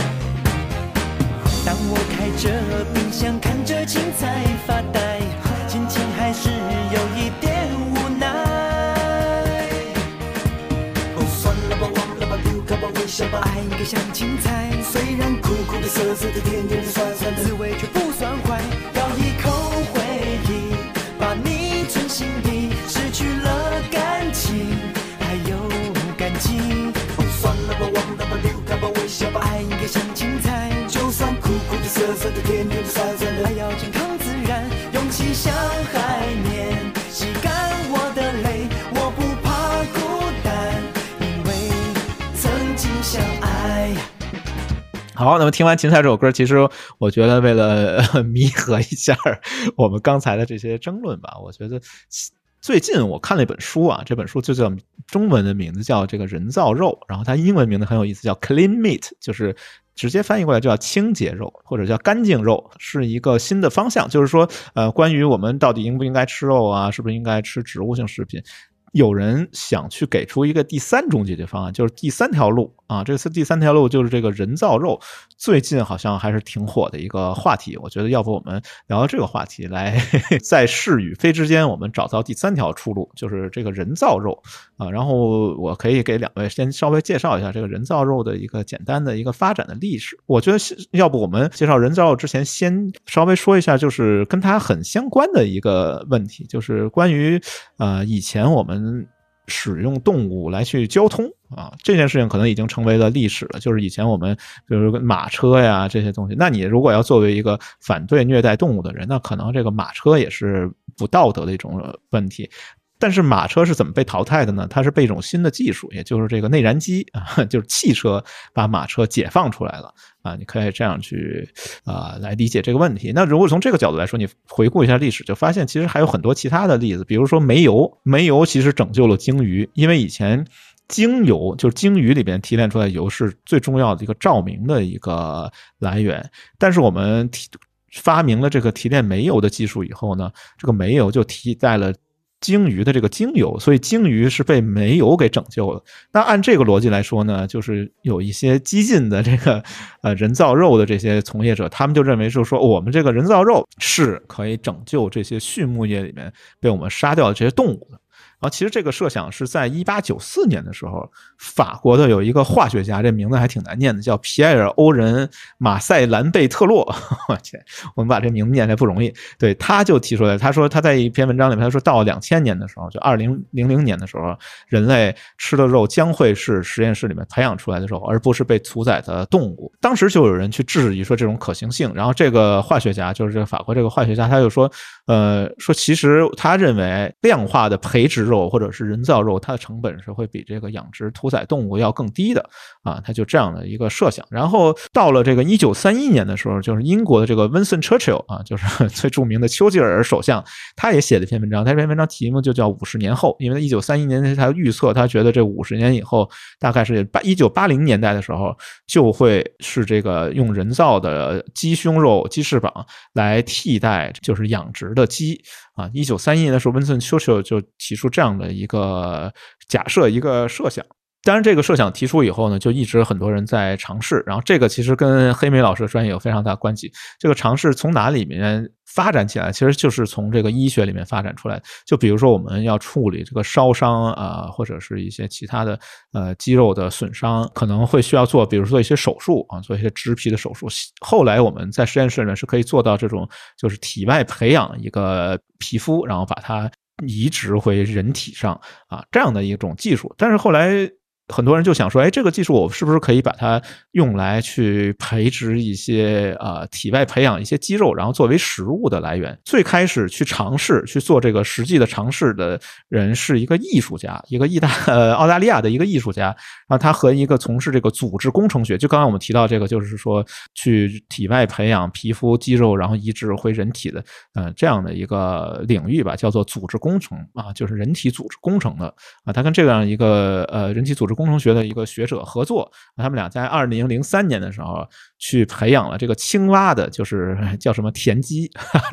当我开着冰箱看着芹菜发呆，心情还是有一点无奈，哦，算了吧忘了吧不可吧，为什么爱一个像芹菜，虽然苦苦的涩涩的甜甜的酸酸的滋味却不算坏，咬一口回忆把你存心底，失去了感情还有感激，哦，算了吧忘了吧不可吧，为什么爱一个像芹菜，就算苦苦的涩涩的甜甜的酸酸的，还要健康自然，勇气像海绵吸干我的泪，我不怕孤单，因为曾经相爱。好，那么听完芹菜这首歌，其实我觉得为了弥合一下我们刚才的这些争论吧，我觉得最近我看了一本书啊，这本书就叫中文的名字叫这个人造肉，然后它英文名字很有意思，叫 Clean Meat， 就是直接翻译过来就叫清洁肉或者叫干净肉，是一个新的方向，就是说关于我们到底应不应该吃肉啊，是不是应该吃植物性食品，有人想去给出一个第三种解决方案，就是第三条路啊，这次第三条路就是这个人造肉，最近好像还是挺火的一个话题，我觉得要不我们聊到这个话题来在是与非之间我们找到第三条出路，就是这个人造肉啊。然后我可以给两位先稍微介绍一下这个人造肉的一个简单的一个发展的历史，我觉得要不我们介绍人造肉之前先稍微说一下就是跟它很相关的一个问题，就是关于以前我们使用动物来去交通啊，这件事情可能已经成为了历史了，就是以前我们比如马车呀这些东西，那你如果要作为一个反对虐待动物的人，那可能这个马车也是不道德的一种问题。但是马车是怎么被淘汰的呢？它是被一种新的技术，也就是这个内燃机就是汽车把马车解放出来了啊，你可以这样去来理解这个问题。那如果从这个角度来说，你回顾一下历史，就发现其实还有很多其他的例子，比如说煤油，煤油其实拯救了鲸鱼，因为以前精油就是鲸鱼里边提炼出来的油是最重要的一个照明的一个来源，但是我们发明了这个提炼煤油的技术以后呢，这个煤油就替代了鲸鱼的这个精油，所以鲸鱼是被煤油给拯救了。那按这个逻辑来说呢，就是有一些激进的这个人造肉的这些从业者，他们就认为就是说我们这个人造肉是可以拯救这些畜牧业里面被我们杀掉的这些动物的。啊，其实这个设想是在1894年的时候，法国的有一个化学家，这名字还挺难念的，叫皮埃尔·欧仁·马塞兰贝特洛，我们把这名字念来不容易。对，他就提出来，他说他在一篇文章里面，他说到2000年的时候，就2000年的时候，人类吃的肉将会是实验室里面培养出来的肉，而不是被屠宰的动物。当时就有人去质疑说这种可行性，然后这个化学家，就是这个法国这个化学家，他就说，说其实他认为量化的培植肉或者是人造肉，它的成本是会比这个养殖屠宰动物要更低的啊，他就这样的一个设想。然后到了这个1931年的时候，就是英国的这个 Winston Churchill 啊，就是最著名的丘吉尔首相，他也写了一篇文章，他这篇文章题目就叫50年后，因为1931年他预测，他觉得这50年以后，大概是1980年代的时候，就会是这个用人造的鸡胸肉、鸡翅膀来替代就是养殖的鸡啊。1931年的时候 Winston Churchill 就提出这样的一个假设，一个设想。当然这个设想提出以后呢，就一直很多人在尝试，然后这个其实跟黑莓老师的专业有非常大关系。这个尝试从哪里面发展起来，其实就是从这个医学里面发展出来。就比如说我们要处理这个烧伤啊，或者是一些其他的肌肉的损伤，可能会需要做，比如说一些手术啊，做一些植皮的手术。后来我们在实验室里面是可以做到这种，就是体外培养一个皮肤，然后把它移植回人体上啊，这样的一种技术。但是后来很多人就想说，哎，这个技术我是不是可以把它用来去培植一些体外培养一些肌肉，然后作为食物的来源。最开始去尝试去做这个实际的尝试的人是一个艺术家，一个澳大利亚的一个艺术家，然后他和一个从事这个组织工程学，就刚刚我们提到这个，就是说去体外培养皮肤肌肉然后移植回人体的这样的一个领域吧，叫做组织工程啊，就是人体组织工程的啊，他跟这样一个人体组织工程学的一个学者合作，他们俩在2003年的时候去培养了这个青蛙的，就是叫什么田鸡，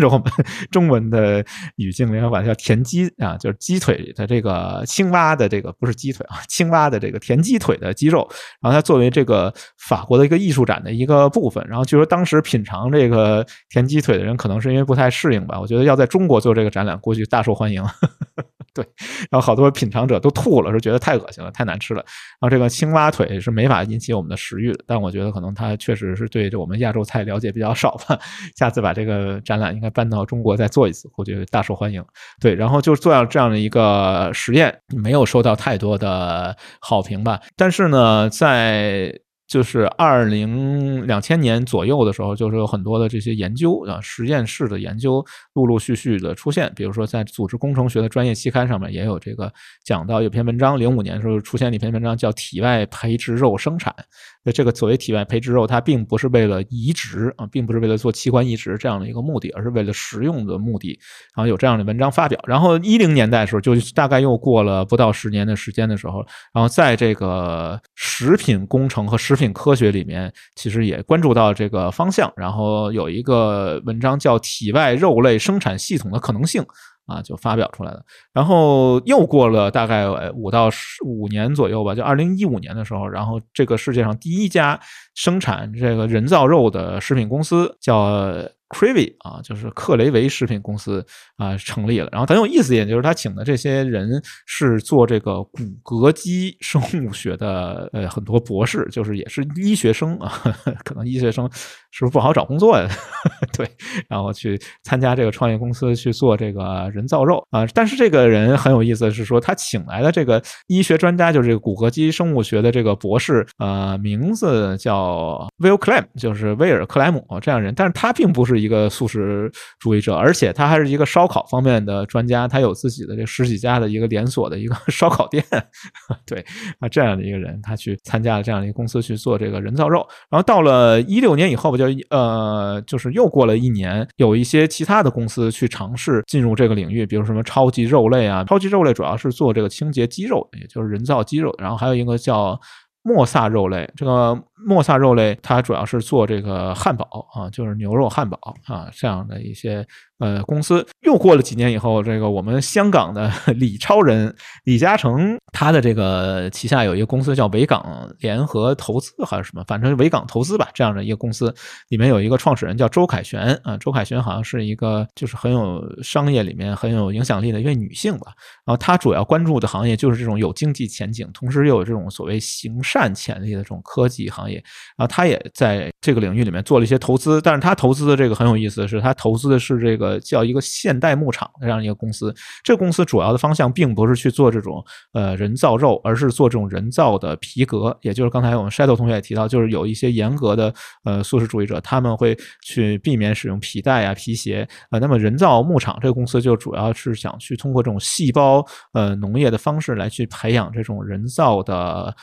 我们中文的语境里面管它叫田鸡啊，就是鸡腿的这个青蛙的这个不是鸡腿啊，青蛙的这个田鸡腿的肌肉，然后它作为这个法国的一个艺术展的一个部分。然后据说当时品尝这个田鸡腿的人可能是因为不太适应吧，我觉得要在中国做这个展览估计大受欢迎。对，然后好多品尝者都吐了，说觉得太恶心了，太难吃了。然后这个青蛙腿是没法引起我们的食欲的，但我觉得可能它确实是对我们亚洲菜了解比较少吧。下次把这个展览应该搬到中国再做一次，我觉得大受欢迎。对，然后就做到这样的一个实验，没有收到太多的好评吧。但是呢，在就是2000年左右的时候，就是有很多的这些研究啊，实验室的研究陆陆续续的出现。比如说在组织工程学的专业期刊上面也有这个讲到，有篇文章05年的时候出现了一篇文章叫体外培植肉生产。这个所谓体外培植肉，它并不是为了移植啊，并不是为了做器官移植这样的一个目的，而是为了食用的目的。然后有这样的文章发表。然后10年代的时候，就大概又过了不到10年的时间的时候，然后在这个食品工程和食品科学里面其实也关注到这个方向，然后有一个文章叫体外肉类生产系统的可能性啊，就发表出来了。然后又过了大概5到15年左右吧，就2015年的时候，然后这个世界上第一家生产这个人造肉的食品公司叫Crivy 啊，就是克雷维食品公司啊，成立了。然后很有意思一点就是，他请的这些人是做这个骨骼肌生物学的很多博士，就是也是医学生啊，可能医学生是不是不好找工作呀？对，然后去参加这个创业公司去做这个人造肉啊。但是这个人很有意思的是说，他请来的这个医学专家，就是这个骨骼肌生物学的这个博士，名字叫 Will Clem， 就是威尔克莱姆这样人，但是他并不是一个素食主义者，而且他还是一个烧烤方面的专家，他有自己的这十几家的一个连锁的一个烧烤店。对啊，这样的一个人，他去参加了这样的一个公司去做这个人造肉。然后到了16年以后，就是又过了一年，有一些其他的公司去尝试进入这个领域，比如什么超级肉类啊，超级肉类主要是做这个清洁肌肉，也就是人造肌肉，然后还有一个叫莫萨肉类，这个莫萨肉类它主要是做这个汉堡啊，就是牛肉汉堡啊这样的一些公司。又过了几年以后，这个我们香港的李超人李嘉诚，他的这个旗下有一个公司叫维港联合投资还是什么，反正维港投资吧，这样的一个公司里面有一个创始人叫周凯旋啊，周凯旋好像是一个就是很有商业里面很有影响力的一位女性吧。然后她主要关注的行业就是这种有经济前景，同时又有这种所谓行善潜力的这种科技行业。然后她也在这个领域里面做了一些投资，但是她投资的这个很有意思的是，她投资的是这个叫一个现代牧场这样一个公司。这个公司主要的方向并不是去做这种人造肉，而是做这种人造的皮革，也就是刚才我们 Shadow 同学也提到，就是有一些严格的素食主义者，他们会去避免使用皮带啊皮鞋那么人造牧场这个公司就主要是想去通过这种细胞农业的方式来去培养这种人造的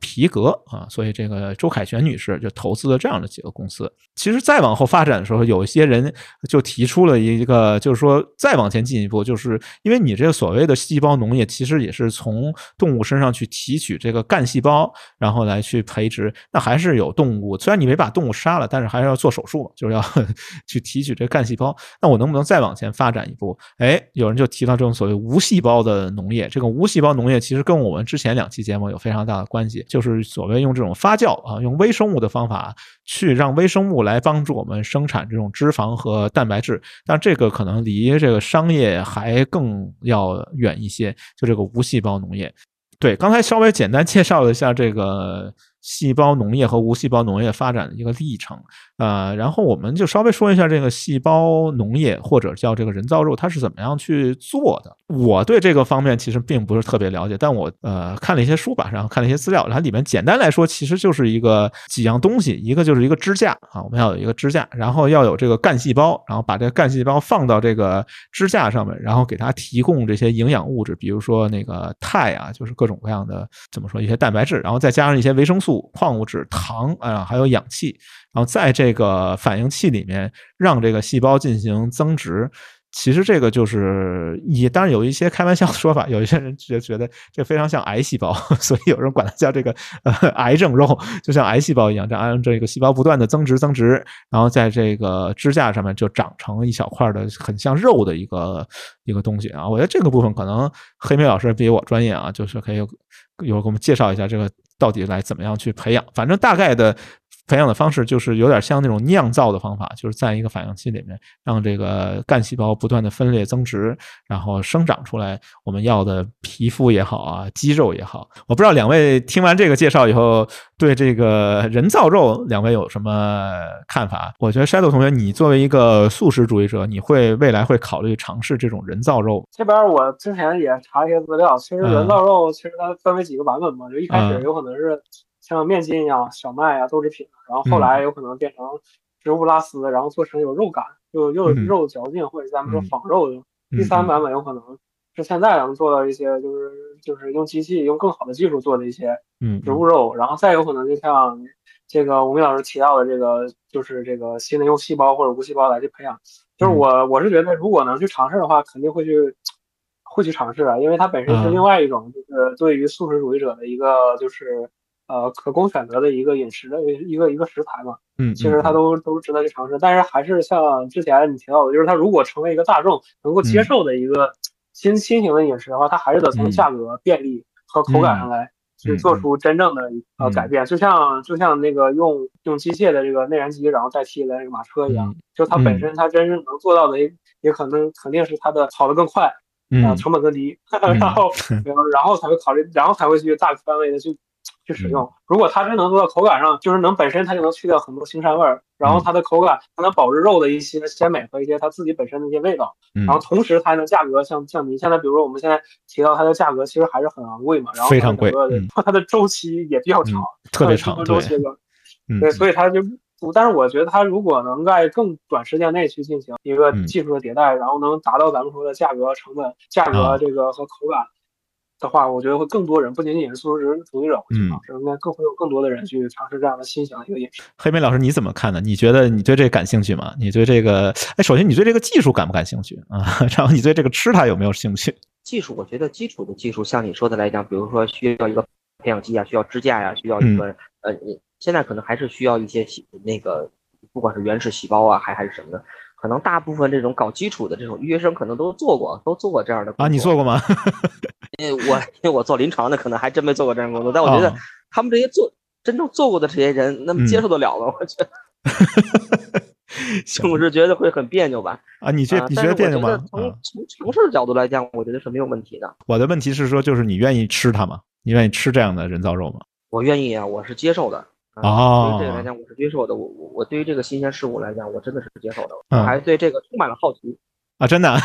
皮革啊。所以这个周凯旋女士就投资了这样的几个公司。其实再往后发展的时候，有一些人就提出了一个，就是说再往前进一步，就是因为你这个所谓的细胞农业其实也是从动物身上去提取这个干细胞然后来去培植，那还是有动物，虽然你没把动物杀了，但是还是要做手术，就是要去提取这个干细胞。那我能不能再往前发展一步，有人就提到这种所谓无细胞的农业。这个无细胞农业其实跟我们之前两期节目有非常大的关系，就是所谓用这种发酵啊，用微生物的方法去让微生物来帮助我们生产这种脂肪和蛋白质。但这个可能离这个商业还更要远一些，就这个无细胞农业。对，刚才稍微简单介绍了一下这个细胞农业和无细胞农业发展的一个历程，然后我们就稍微说一下这个细胞农业或者叫这个人造肉它是怎么样去做的。我对这个方面其实并不是特别了解，但我看了一些书吧，然后看了一些资料，它里面简单来说其实就是一个几样东西，一个就是一个支架啊，我们要有一个支架，然后要有这个干细胞，然后把这个干细胞放到这个支架上面，然后给它提供这些营养物质，比如说那个肽啊，就是各种各样的怎么说一些蛋白质，然后再加上一些维生素矿物质糖还有氧气，然后在这个反应器里面让这个细胞进行增值。其实这个就是也当然有一些开玩笑的说法，有一些人觉得这非常像癌细胞，所以有人管它叫这个癌症肉，就像癌细胞一样，这个细胞不断的增值，然后在这个支架上面就长成一小块的很像肉的一个东西啊。我觉得这个部分可能黑妹老师比我专业啊，就是可以有给我们介绍一下这个到底来怎么样去培养。反正大概的培养的方式就是有点像那种酿造的方法，就是在一个反应器里面让这个干细胞不断的分裂增值，然后生长出来我们要的皮肤也好啊，肌肉也好。我不知道两位听完这个介绍以后对这个人造肉两位有什么看法。我觉得 Shadow 同学你作为一个素食主义者，你会未来会考虑尝试这种人造肉？这边我之前也查一些资料，其实人造肉其实它分为几个版本嘛，就一开始有可能是像面筋一样小麦啊豆制品，然后后来有可能变成植物拉丝，然后做成有肉感，就又有肉嚼劲，或者咱们说仿肉的。第三版本有可能是现在咱们做的一些，就是用机器用更好的技术做的一些植物肉，然后再有可能就像这个吴明老师提到的这个，就是这个新的用细胞或者无细胞来去培养。就是我是觉得如果能去尝试的话，肯定会去尝试啊，因为它本身是另外一种就是对于素食主义者的一个就是可供选择的一个饮食的一个食材嘛，其实它都值得去尝试。但是还是像之前你提到的，就是它如果成为一个大众能够接受的一个新型的饮食的话，它还是得从价格、便利和口感上来去做出真正的改变。就像那个用机械的这个内燃机，然后代替了那个马车一样，就它本身它真是能做到的，也可能肯定是它的跑得更快，成本更低，然后才会考虑，然后才会去大范围的去使用。如果它真能做到口感上，就是本身它就能去掉很多腥膻味儿，然后它的口感它能保持肉的一些鲜美和一些它自己本身的一些味道，然后同时它还能价格像你现在比如说我们现在提到它的价格其实还是很昂贵嘛，然后非常贵，它的周期也比较长，特别长周期的，对，所以它就。但是我觉得它如果能在更短时间内去进行一个技术的迭代，然后能达到咱们说的价格、成本、价格这个和口感的话，我觉得会更多人，不仅仅是素食主义者会去尝试，应该更会有更多的人去尝试这样的新型的一个饮食。黑妹老师你怎么看呢？你觉得你对这个感兴趣吗？你对这个首先你对这个技术感不感兴趣啊？然后你对这个吃它有没有兴趣？技术我觉得基础的技术像你说的来讲，比如说需要一个培养基啊，需要支架啊，需要一个现在可能还是需要一些那个，不管是原始细胞啊，还是什么的，可能大部分这种搞基础的这种医学生可能都做过这样的工作啊。你做过吗？因为我做临床的，可能还真没做过这样的工作。但我觉得他们这些真正做过的这些人，那么接受得了吗？我觉得。总是觉得会很别扭吧？啊，你觉得别扭吗？从尝试的角度来讲，我觉得是没有问题的。我的问题是说，就是你愿意吃它吗？你愿意吃这样的人造肉吗？我愿意啊，我是接受的。对于这个来讲，我是接受的。我对于这个新鲜事物来讲，我真的是接受的。我还对这个充满了好奇啊！真的啊，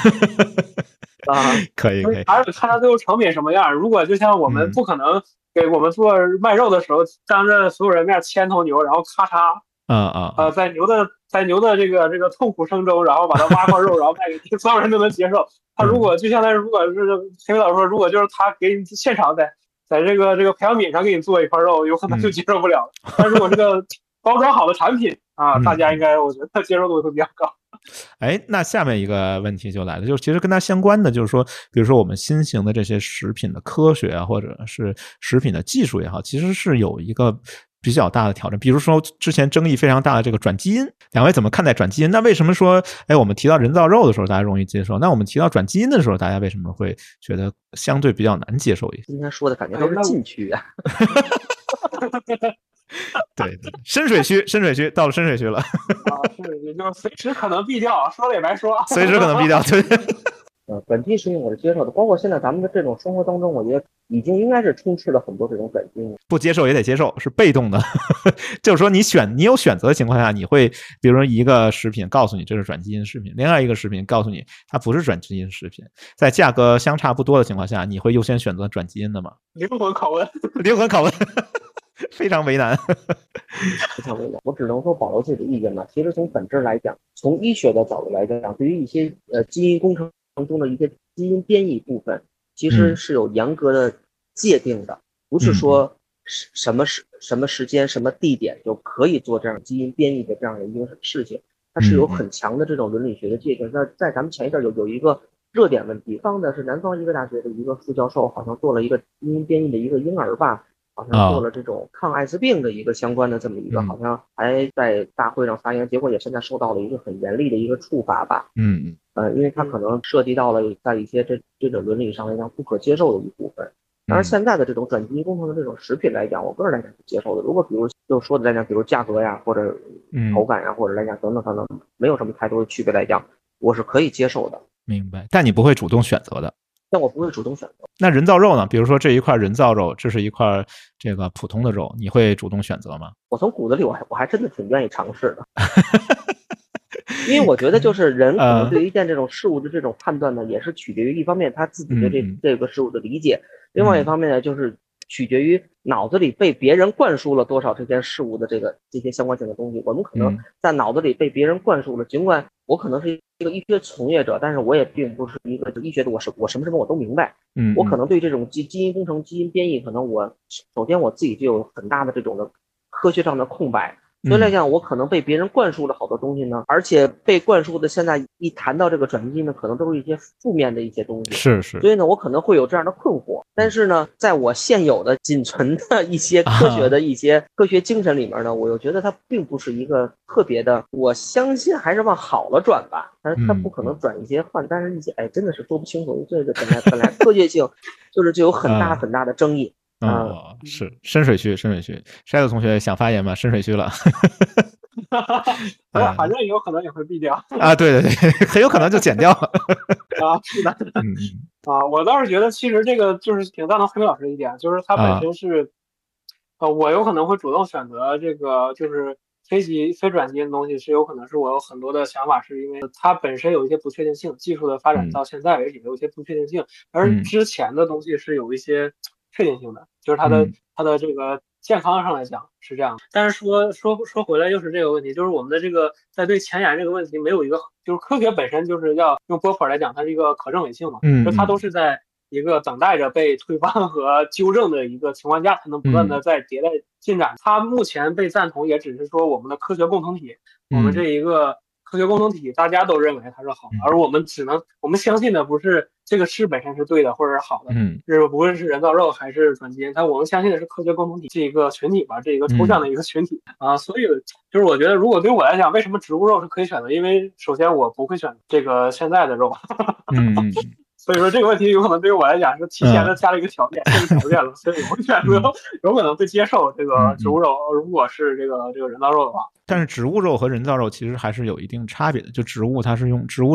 可以。还是看它最后成品什么样。如果就像我们不可能给我们做卖肉的时候，当着所有人面牵头牛，然后咔嚓。在牛的这个痛苦声中，然后把它挖块肉，然后卖给你，所有人都能接受。他如果就像他，如果是黑老师说，如果就是他给你现场在这个培养皿上给你做一块肉，有可能就接受不了了。但如果这个包装好的产品啊，大家应该我觉得接受度会比较高。哎，那下面一个问题就来了，就是其实跟它相关的，就是说，比如说我们新型的这些食品的科学啊，或者是食品的技术也好，其实是有一个比较大的挑战，比如说之前争议非常大的这个转基因，两位怎么看待转基因？那为什么说，哎，我们提到人造肉的时候大家容易接受，那我们提到转基因的时候，大家为什么会觉得相对比较难接受一些？今天说的感觉都是禁区啊，对，深水区，到了深水区了，对，就随时可能毙掉，说了也白说，随时可能毙掉，对。本地食品我是接受的，包括现在咱们的这种生活当中，我觉得已经应该是充斥了很多这种本地。不接受也得接受，是被动的，就是说你有选择的情况下，你会比如说一个食品告诉你这是转基因食品，另外一个食品告诉你它不是转基因食品，在价格相差不多的情况下，你会优先选择转基因的吗？灵魂拷问，非常为难，非常为难。我只能说保留自己的意见吧。其实从本质来讲，从医学的角度来讲，对于一些基因工程中的一些基因编译部分，其实是有严格的界定的，不是说什么时间、什么地点就可以做这样基因编译的这样的一个事情，它是有很强的这种伦理学的界定。那在咱们前一阵有一个热点问题，当的是南方医科大学的一个副教授，好像做了一个基因编译的一个婴儿吧，好像做了这种抗艾滋病的一个相关的这么一个，好像还在大会上发言，结果也现在受到了一个很严厉的一个处罚吧。因为它可能涉及到了在一些这种伦理上来讲不可接受的一部分。当然，现在的这种转基因工程的这种食品来讲，我个人来讲是接受的。如果比如就说的来讲，比如价格呀，或者口感呀，或者来讲等等等等，没有什么太多的区别来讲，我是可以接受的。明白，但你不会主动选择的。但我不会主动选择。那人造肉呢？比如说这一块人造肉，这是一块这个普通的肉，你会主动选择吗？我从骨子里我还真的挺愿意尝试的。因为我觉得就是人可能对一件这种事物的这种判断呢，也是取决于一方面他自己对这个事物的理解，另外一方面呢，就是取决于脑子里被别人灌输了多少这件事物的这些相关性的东西。我们可能在脑子里被别人灌输了，尽管我可能是一个医学从业者，但是我也并不是一个医学的，我什么我都明白。我可能对这种基因工程、基因编译，可能我首先我自己就有很大的这种的科学上的空白。所以来讲，我可能被别人灌输了好多东西呢，而且被灌输的现在一谈到这个转基因呢，可能都是一些负面的一些东西。是。所以呢，我可能会有这样的困惑。但是呢，在我现有的仅存的一些科学的一些科学精神里面呢，我又觉得它并不是一个特别的。我相信还是往好了转吧，但是它不可能转一些换，但是一些真的是说不清楚。这个本来科学性就是就有很大很大的争议。是深水区Shadow同学想发言吗？深水区了。反正有可能也会毙掉啊，对，很有可能就剪掉了。啊，是的。我倒是觉得其实这个就是挺赞同黑老师一点，就是他本身是我有可能会主动选择这个就是非转基因的东西，是有可能是我有很多的想法，是因为它本身有一些不确定性，技术的发展到现在为止有一些不确定性，而之前的东西是有一些确定性的，就是它的这个健康上来讲是这样。但是说回来又是这个问题，就是我们的这个在对前沿这个问题没有一个，就是科学本身就是要用波普来讲，它是一个可证伪性嘛，就它都是在一个等待着被推翻和纠正的一个情况下，才能不断的在迭代进展。它目前被赞同也只是说我们的科学共同体，我们这一个科学共同体大家都认为它是好的，而我们相信的不是。这个吃本身是对的或者是好的，嗯，就是不论是人造肉还是转基因，但我们相信的是科学共同体这一个群体吧，这一个抽象的一个群体，嗯，啊，所以就是我觉得如果对我来讲，为什么植物肉是可以选的？因为首先我不会选这个现在的肉，嗯，所以说这个问题有可能对于我来讲是提前的加了一个条件，这个条件了，所以我会选择有可能会接受这个植物肉，如果是这个人造肉的话。但是植物肉和人造肉其实还是有一定差别的，就植物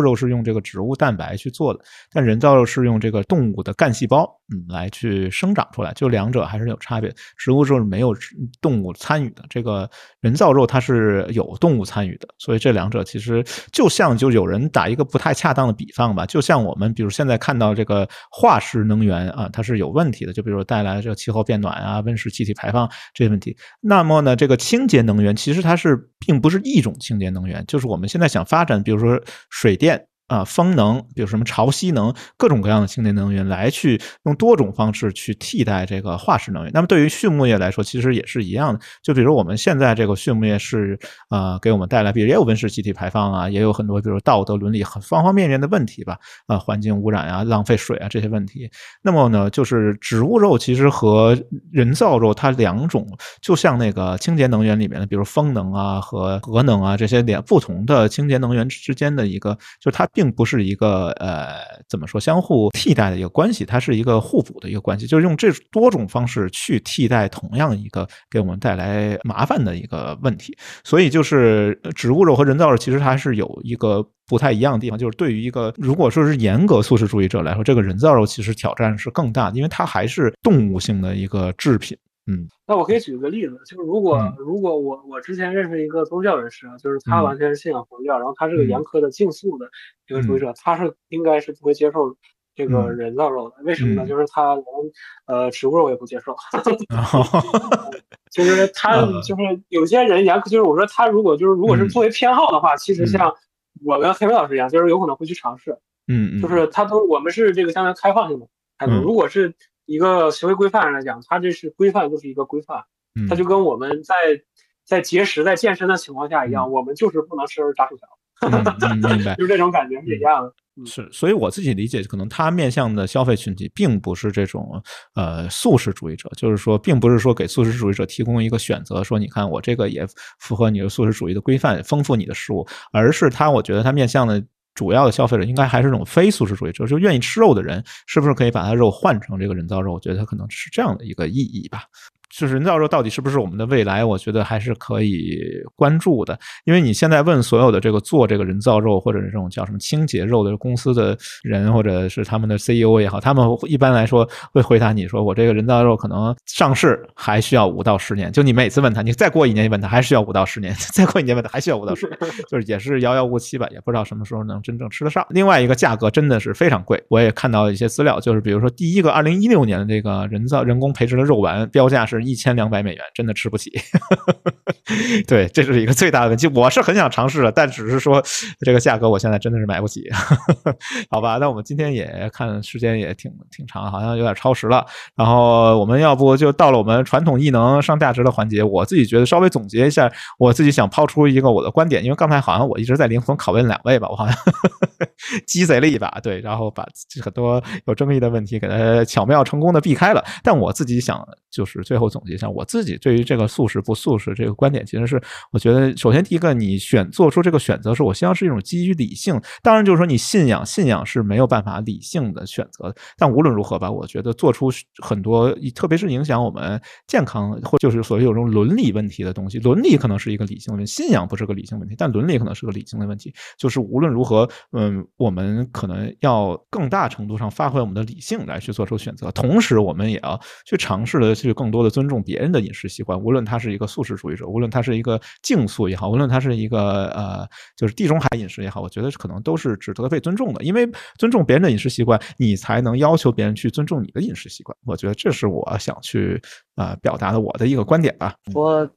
肉是用这个植物蛋白去做的，但人造肉是用这个动物的干细胞来去生长出来，就两者还是有差别。植物肉是没有动物参与的，这个人造肉它是有动物参与的，所以这两者其实就像，就有人打一个不太恰当的比方吧，就像我们比如现在看到这个化石能源啊，它是有问题的，就比如带来这个气候变暖啊、温室气体排放这些问题。那么呢，这个清洁能源其实它是并不是一种清洁能源，就是我们现在想发展比如说水电啊、风能，比如什么潮汐能，各种各样的清洁能源来去用多种方式去替代这个化石能源。那么对于畜牧业来说其实也是一样的，就比如我们现在这个畜牧业是给我们带来比如也有温室气体排放啊，也有很多比如道德伦理很方方面面的问题吧，环境污染啊、浪费水啊这些问题。那么呢，就是植物肉其实和人造肉它两种就像那个清洁能源里面的比如风能啊和核能啊这些不同的清洁能源之间的一个，就是它并不是一个怎么说相互替代的一个关系，它是一个互补的一个关系，就是用这多种方式去替代同样一个给我们带来麻烦的一个问题。所以就是植物肉和人造肉其实它是有一个不太一样的地方，就是对于一个如果说是严格素食主义者来说，这个人造肉其实挑战是更大的，因为它还是动物性的一个制品。嗯，那我可以举个例子，就是如果我之前认识一个宗教人士啊，就是他完全是信仰佛教，然后他是个严苛的净素的一个主义者，他是应该是不会接受这个人造肉的，为什么呢？就是他连植物肉也不接受，就是他就是有些人严苛，就是我说他如果是作为偏好的话，其实像我跟黑妹老师一样，就是有可能会去尝试，嗯，就是我们是这个相当于开放性的，如果是一个行为规范来讲，它这是规范就是一个规范，它就跟我们在节食在健身的情况下一样，我们就是不能吃炸薯条，就是这种感觉是一样的。是，所以我自己理解可能他面向的消费群体并不是这种素食主义者，就是说并不是说给素食主义者提供一个选择，说你看我这个也符合你的素食主义的规范，丰富你的食物，而是我觉得他面向的主要的消费者应该还是这种非素食主义者，就是愿意吃肉的人是不是可以把它肉换成这个人造肉，我觉得它可能是这样的一个意义吧。就是人造肉到底是不是我们的未来，我觉得还是可以关注的，因为你现在问所有的这个做这个人造肉或者这种叫什么清洁肉的公司的人，或者是他们的 CEO 也好，他们一般来说会回答你说我这个人造肉可能上市还需要5到10年，就你每次问他，你再过一年问他还需要5到10年，再过一年问他还需要5到10年，就是也是遥遥无期吧，也不知道什么时候能真正吃得上。另外一个价格真的是非常贵，我也看到一些资料，就是比如说第一个2016年的这个人工培植的肉丸标价是$1200，真的吃不起对，这是一个最大的问题，我是很想尝试的，但只是说这个价格我现在真的是买不起好吧，那我们今天也看时间也挺长，好像有点超时了，然后我们要不就到了我们传统异能上价值的环节。我自己觉得稍微总结一下，我自己想抛出一个我的观点，因为刚才好像我一直在灵魂拷问两位吧，我好像鸡贼了一把，对，然后把很多有争议的问题给它巧妙成功的避开了。但我自己想就是最后总结一下，我自己对于这个素食不素食这个观点，其实是我觉得首先第一个，你做出这个选择是我希望是一种基于理性，当然就是说你信仰是没有办法理性的选择的，但无论如何吧，我觉得做出很多特别是影响我们健康或就是所谓有这种伦理问题的东西，伦理可能是一个理性的问题，信仰不是个理性问题，但伦理可能是个理性的问题，就是无论如何我们可能要更大程度上发挥我们的理性来去做出选择，同时我们也要去尝试的去更多的尊重别人的饮食习惯，无论他是一个素食主义者，无论他是一个净素也好，无论他是一个就是地中海饮食也好，我觉得可能都是值得被尊重的，因为尊重别人的饮食习惯，你才能要求别人去尊重你的饮食习惯。我觉得这是我想去表达的我的一个观点吧。说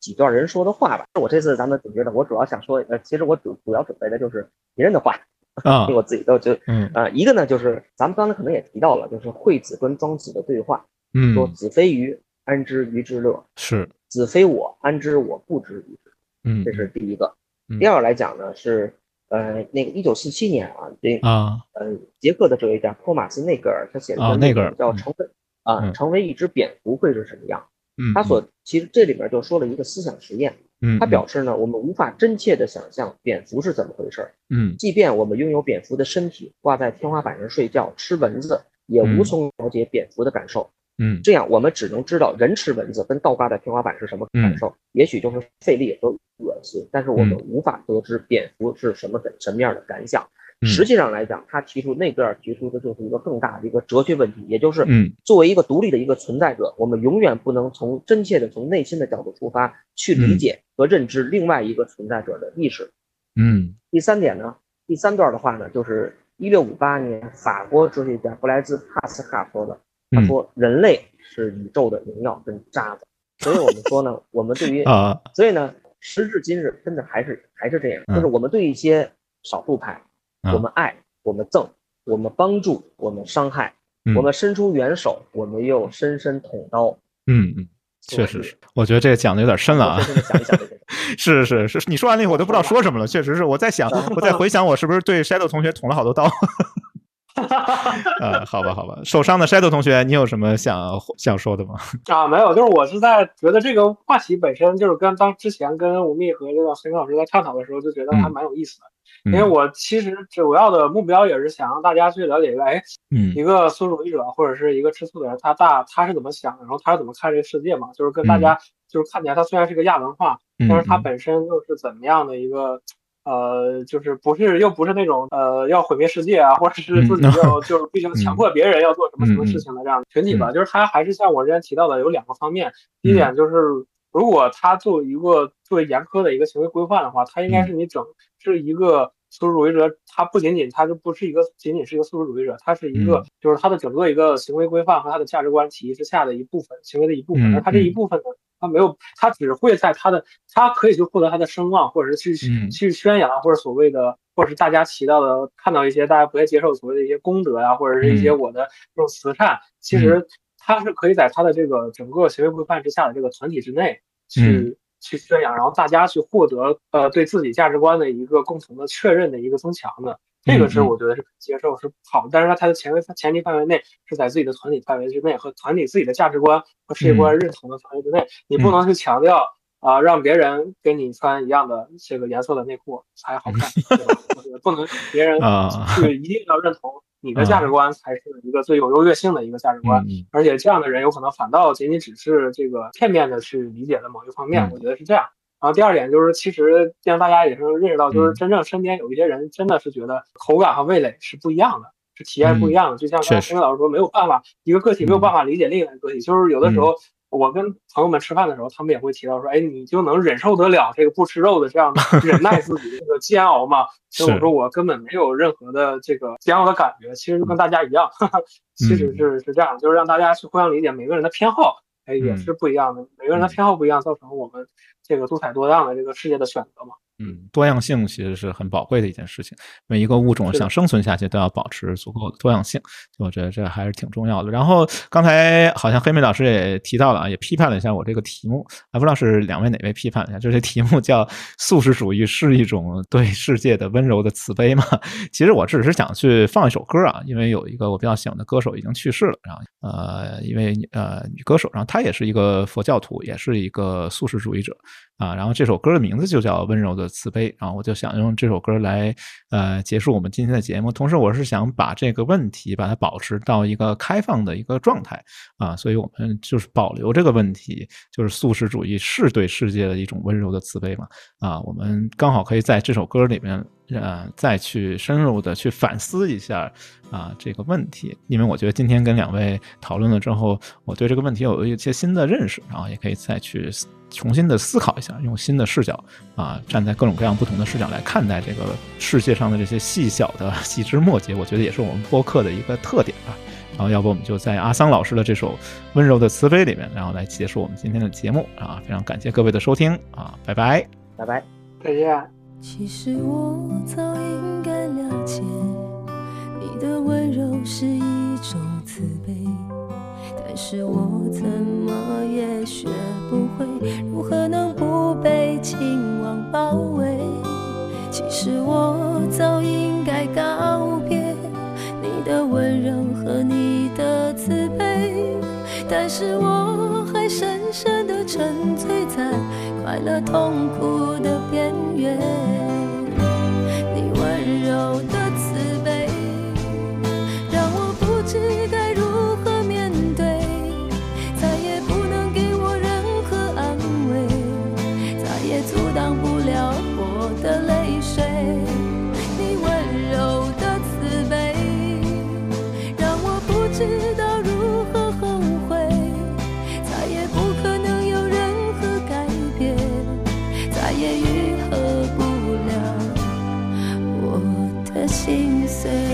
几段人说的话吧，我这次咱们总结的，我主要想说其实我主要准备的就是别人的话啊，我自己都觉得一个呢就是咱们刚才可能也提到了，就是惠子跟庄子的对话。说子非鱼，安知鱼之乐？是子非我，安知我不知鱼之乐？这是第一个。第二来讲呢是那个1947年啊，这啊，捷克的哲学家托马斯内格尔他写了一本叫《成为一只蝙蝠会是什么样》。他所其实这里面就说了一个思想实验。他表示呢，我们无法真切地想象蝙蝠是怎么回事。即便我们拥有蝙蝠的身体，挂在天花板上睡觉吃蚊子，也无从了解蝙蝠的感受。这样我们只能知道人吃蚊子跟倒挂在天花板是什么感受，也许就是费力和恶心，但是我们无法得知蝙蝠是什么样的感想。实际上来讲，他提出内格尔提出的就是一个更大的一个哲学问题，也就是作为一个独立的一个存在者，我们永远不能从真切的从内心的角度出发去理解和认知另外一个存在者的意识。第三段的话呢，就是1658年法国哲学家布莱兹帕斯卡说的，他说人类是宇宙的灵药跟渣子。所以我们说呢，我们对于所以呢时至今日真的还是这样，就是我们对一些少数派我们爱，我们憎，我们帮助，我们伤害，我们伸出援手，我们又深深捅刀。确实是，我觉得这个讲的有点深了啊。是是是，你说完了以后我都不知道说什么了。确实是，我在想，我在回想，我是不是对 Shadow 同学捅了好多刀？好吧好吧，受伤的 Shadow 同学，你有什么想说的吗？没有，就是我是在觉得这个话题本身就是之前跟吴宓和这个何老师在探讨的时候，就觉得还蛮有意思的。因为我其实主要的目标也是想让大家去了解一个，一个素食主义者或者是一个吃素的人，他是怎么想，然后他是怎么看这个世界嘛，就是跟大家就是看起来他虽然是个亚文化，但是他本身又是怎么样的一个，就是不是那种要毁灭世界啊，或者是自己就是必须强迫别人要做什么什么事情的这样的群体吧。就是他还是像我之前提到的有两个方面，第一点就是如果他作为严苛的一个行为规范的话，他应该是你整是一个素食主义者，他就不是一个仅仅是一个素食主义者，他是一个就是他的整个一个行为规范和他的价值观体系之下的一部分行为的一部分，而他这一部分呢，他只会在他可以去获得他的声望，或者是去宣扬，或者所谓的或者是大家提到的看到一些大家不太接受所谓的一些功德啊，或者是一些我的这种慈善，其实他是可以在他的这个整个行为规范之下的这个团体之内去宣扬，然后大家去获得对自己价值观的一个共同的确认的一个增强的，这个是我觉得是接受是好，但是它的前提范围内是在自己的团体范围之内和团体自己的价值观和世界观认同的范围之内，你不能去强调让别人跟你穿一样的这个颜色的内裤才好看，对吧？不能别人去一定要认同你的价值观才是一个最有优越性的一个价值观，而且这样的人有可能反倒仅仅只是这个片面的去理解的某一方面，我觉得是这样。然后第二点就是，其实让大家也是认识到，就是真正身边有一些人真的是觉得口感和味蕾是不一样的，是体验不一样的。就像刚才陈老师说，没有办法，一个个体没有办法理解另一个个体，就是有的时候。我跟朋友们吃饭的时候，他们也会提到说，你就能忍受得了这个不吃肉的这样的忍耐自己这个煎熬吗？所以我说我根本没有任何的这个煎熬的感觉，其实就跟大家一样，其实是这样，就是让大家去互相理解，每个人的偏好也是不一样的，每个人的偏好不一样，造成我们这个多彩多样的这个世界的选择嘛。多样性其实是很宝贵的一件事情，每一个物种想生存下去都要保持足够的多样性，我觉得这还是挺重要的。然后刚才好像黑妹老师也提到了，也批判了一下我这个题目，不知道是两位哪位批判了一下，就这题目叫素食主义是一种对世界的温柔的慈悲嘛？其实我只是想去放一首歌啊，因为有一个我比较喜欢的歌手已经去世了，然后因为女歌手，然后她也是一个佛教徒，也是一个素食主义者啊，然后这首歌的名字就叫《温柔的慈悲》，然后我就想用这首歌来结束我们今天的节目。同时我是想把这个问题把它保持到一个开放的一个状态啊，所以我们就是保留这个问题，就是素食主义是对世界的一种温柔的慈悲嘛，啊，我们刚好可以在这首歌里面再去深入的去反思一下这个问题，因为我觉得今天跟两位讨论了之后，我对这个问题有一些新的认识，然后也可以再去重新的思考一下，用新的视角站在各种各样不同的视角来看待这个世界上的这些细小的细枝末节，我觉得也是我们播客的一个特点吧。然后要不我们就在阿桑老师的这首《温柔的慈悲》里面，然后来结束我们今天的节目啊！非常感谢各位的收听啊！拜拜，拜拜，再见。其实我早应该了解，你的温柔是一种慈悲，但是我怎么也学不会，如何能不被情网包围。其实我早应该告别你的温柔和你的慈悲，但是我还深深地沉醉在快乐痛苦的边缘。你温柔的慈悲让我不知该如何面对，再也不能给我任何安慰，再也阻挡不了我的泪水。你温柔的慈悲让我不知道如何后悔，再也不可能有任何改变，再也愈合不了我的心碎。